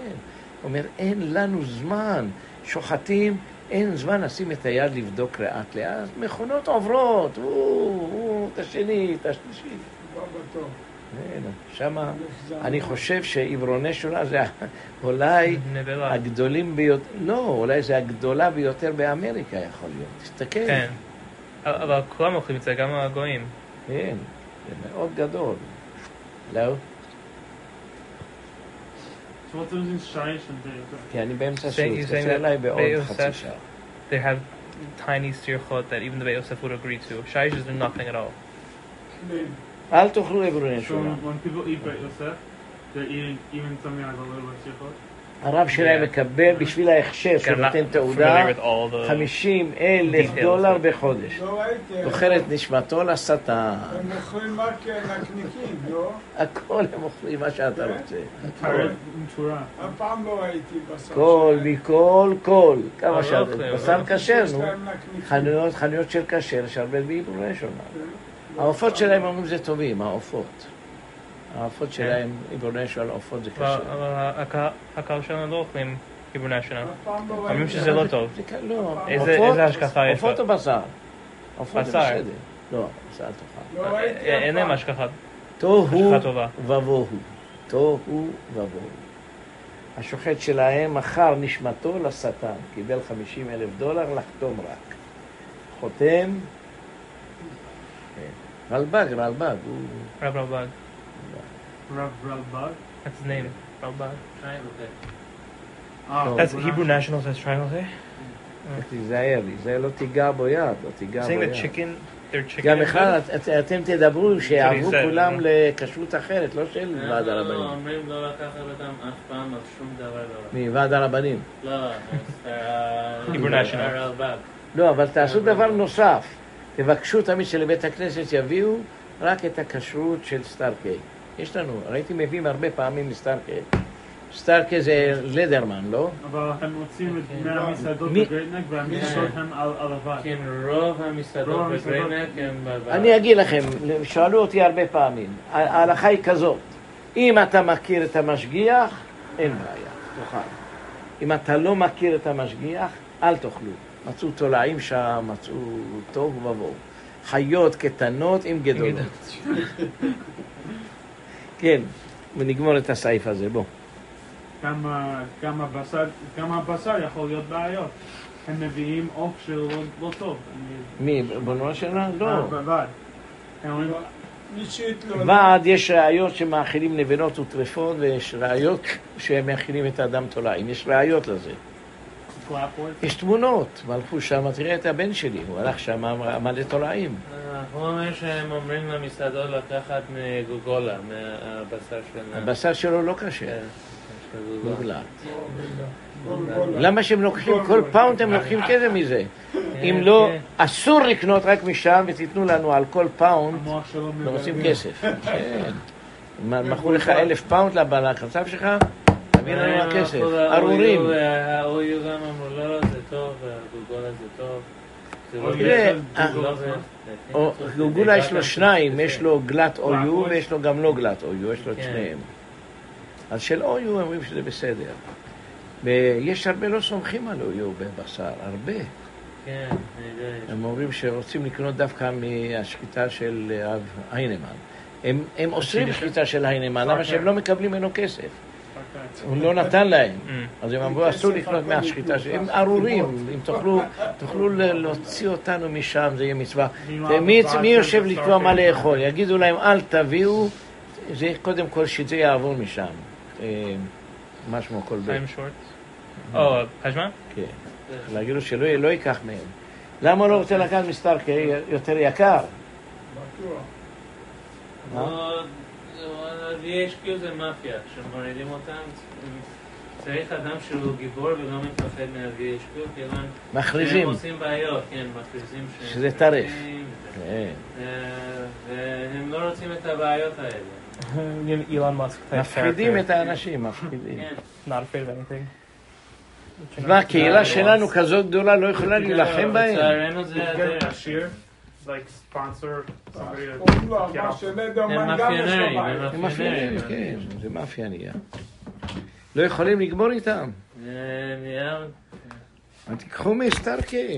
אומר, אין לנו זמן. שוחטים, אין זמן, נשים את היד לבדוק לאט לאט. מכונות עוברות, הוא, את השני, את השלישי. שם, אני חושב שעברוני שונה זה אולי הגדולים ביותר, לא, אולי זה הגדולה ביותר באמריקה יכול להיות, תסתכל. כן, אבל כולם אוכלים את זה, גם הגויים. כן, זה מאוד גדול. לא? כי אני באמצע שוב, תסתכל עליי בעוד חצי שעה. They have tiny sirchot that even the Beit Yosef would agree to. Shayish is nothing at all. אל תאכלו עברוני שונה. When people eat Beit Yosef, they're eating even something like a little bit of sirchot. הרב שלהם מקבל בשביל ההכשר שנותן תעודה חמישים אלף דולר בחודש. מוכר את נשמתו לשטן. הם מוכרים רק נקניקים, לא? הכל הם מוכרים מה שאתה רוצה. הפעם לא הייתי בשר. כל, מכל, כל. כמה שאתה. בשר כשר, נו. חנויות, חנויות של כשר, שהרבה בעיבורי שונה. העופות שלהם אמרו זה טובים, העופות. העופות שלהם, עיבורי שונה, העופות זה כשר. אבל הקהל שלנו לא אוכלים עיבורי שונה. אמרים שזה לא טוב. איזה השכחה יש? עופות או בשר? עופות זה בסדר. לא, בשר תוכל. אין להם השכחה. תוהו ובוהו. תוהו ובוהו. השוחט שלהם מכר נשמתו לשטן, קיבל חמישים אלף דולר לחתום רק. חותם, רלב"ג, רלב"ג. רב רלב"ג. רב רלב"ג? That's his name, רלב"ג. Triangle there. That's Hebrew Nationals, that's Triangle there? תיזהר, תיזהר, לא תיגע בו יד, לא תיגע בו יד. Saying the chicken, their chicken... גם אחד, אתם תדברו שיעברו כולם לכשרות אחרת, לא של ועד הרבנים. לא, אומרים לא לקחת אותם אף פעם, אז שום דבר לא. מוועד הרבנים? לא, Hebrew Nationals. רלב"ג. לא, אבל תעשו דבר נוסף. תבקשו תמיד שלבית הכנסת יביאו רק את הכשרות של סטארקיי. יש לנו, ראיתי מביאים הרבה פעמים לסטארקיי. סטארקיי זה לדרמן, לא? אבל הם רוצים את מהמסעדות בגרייטנק והמסעדות הם על הלבן. כן, רוב המסעדות בגרייטנק הם בלבן. אני אגיד לכם, שאלו אותי הרבה פעמים, ההלכה היא כזאת, אם אתה מכיר את המשגיח, אין בעיה, תאכל. אם אתה לא מכיר את המשגיח, אל תאכלו. מצאו תולעים שם, מצאו טוב ובואו. חיות קטנות עם גדולות. כן, ונגמור את הסעיף הזה, בוא. כמה, כמה בשר, כמה בשר יכול להיות בעיות. הם מביאים עוף שלא לא טוב. מי, בנועה שלה? לא. בוועד. ועד יש ראיות שמאכילים נבלות וטרפות, ויש ראיות שמאכילים את האדם תולעים. יש ראיות לזה. יש תמונות, מלכו שם, תראה את הבן שלי, הוא הלך שם, עמד לתולעים. הוא אומר שהם אומרים למסעדות לקחת מגוגולה, מהבשר שלנו. הבשר שלו לא קשה. מוגלת. למה שהם לוקחים, כל פאונד הם לוקחים כזה מזה. אם לא, אסור לקנות רק משם ותיתנו לנו על כל פאונד, לא רוצים כסף. מכרו לך אלף פאונד לבעל הקצב שלך, תביא לנו הכסף, ארורים. האויו גם אמרו, לא, זה טוב, הגולגולה זה טוב. גולגולה יש לו שניים, יש לו גלת אויו ויש לו גם לא גלת אויו, יש לו את שניהם. אז של אויו אומרים שזה בסדר. ויש הרבה לא סומכים על אויו בבשר, הרבה. כן, אני יודע. הם אומרים שרוצים לקנות דווקא מהשחיטה של אב היינמן. הם עושים שחיטה של היינמן, למה שהם לא מקבלים ממנו כסף. הוא לא נתן להם, אז הם אמרו, אסור לקנות מהשחיטה, הם ארורים, אם תוכלו להוציא אותנו משם, זה יהיה מצווה. מי יושב לקבוע מה לאכול? יגידו להם, אל תביאו, זה קודם כל שזה יעבור משם. משהו כל בי. חיים שורט? או, חשמה? כן, להגידו שלא ייקח מהם. למה לא רוצה לקחת מסתר יותר יקר? בטוח. יש כזה מאפיה, שמורידים אותם, צריך אדם שהוא גיבור ולא מפחד מהביא אשפיות, כיוון מכריזים. הם עושים בעיות, כן, מכריזים ש... שזה טרף. והם לא רוצים את הבעיות האלה. אילון מאסק. מפחידים את האנשים, מפחידים. Not afraid of anything. והקהילה שלנו כזאת גדולה לא יכולה להילחם בהם. לצערנו זה הדרך. like sponsor somebody to get off. הם מאפיינים, הם מאפיינים, כן, זה מאפייניה. לא יכולים לגמור איתם. אל תיקחו מסטארקיי.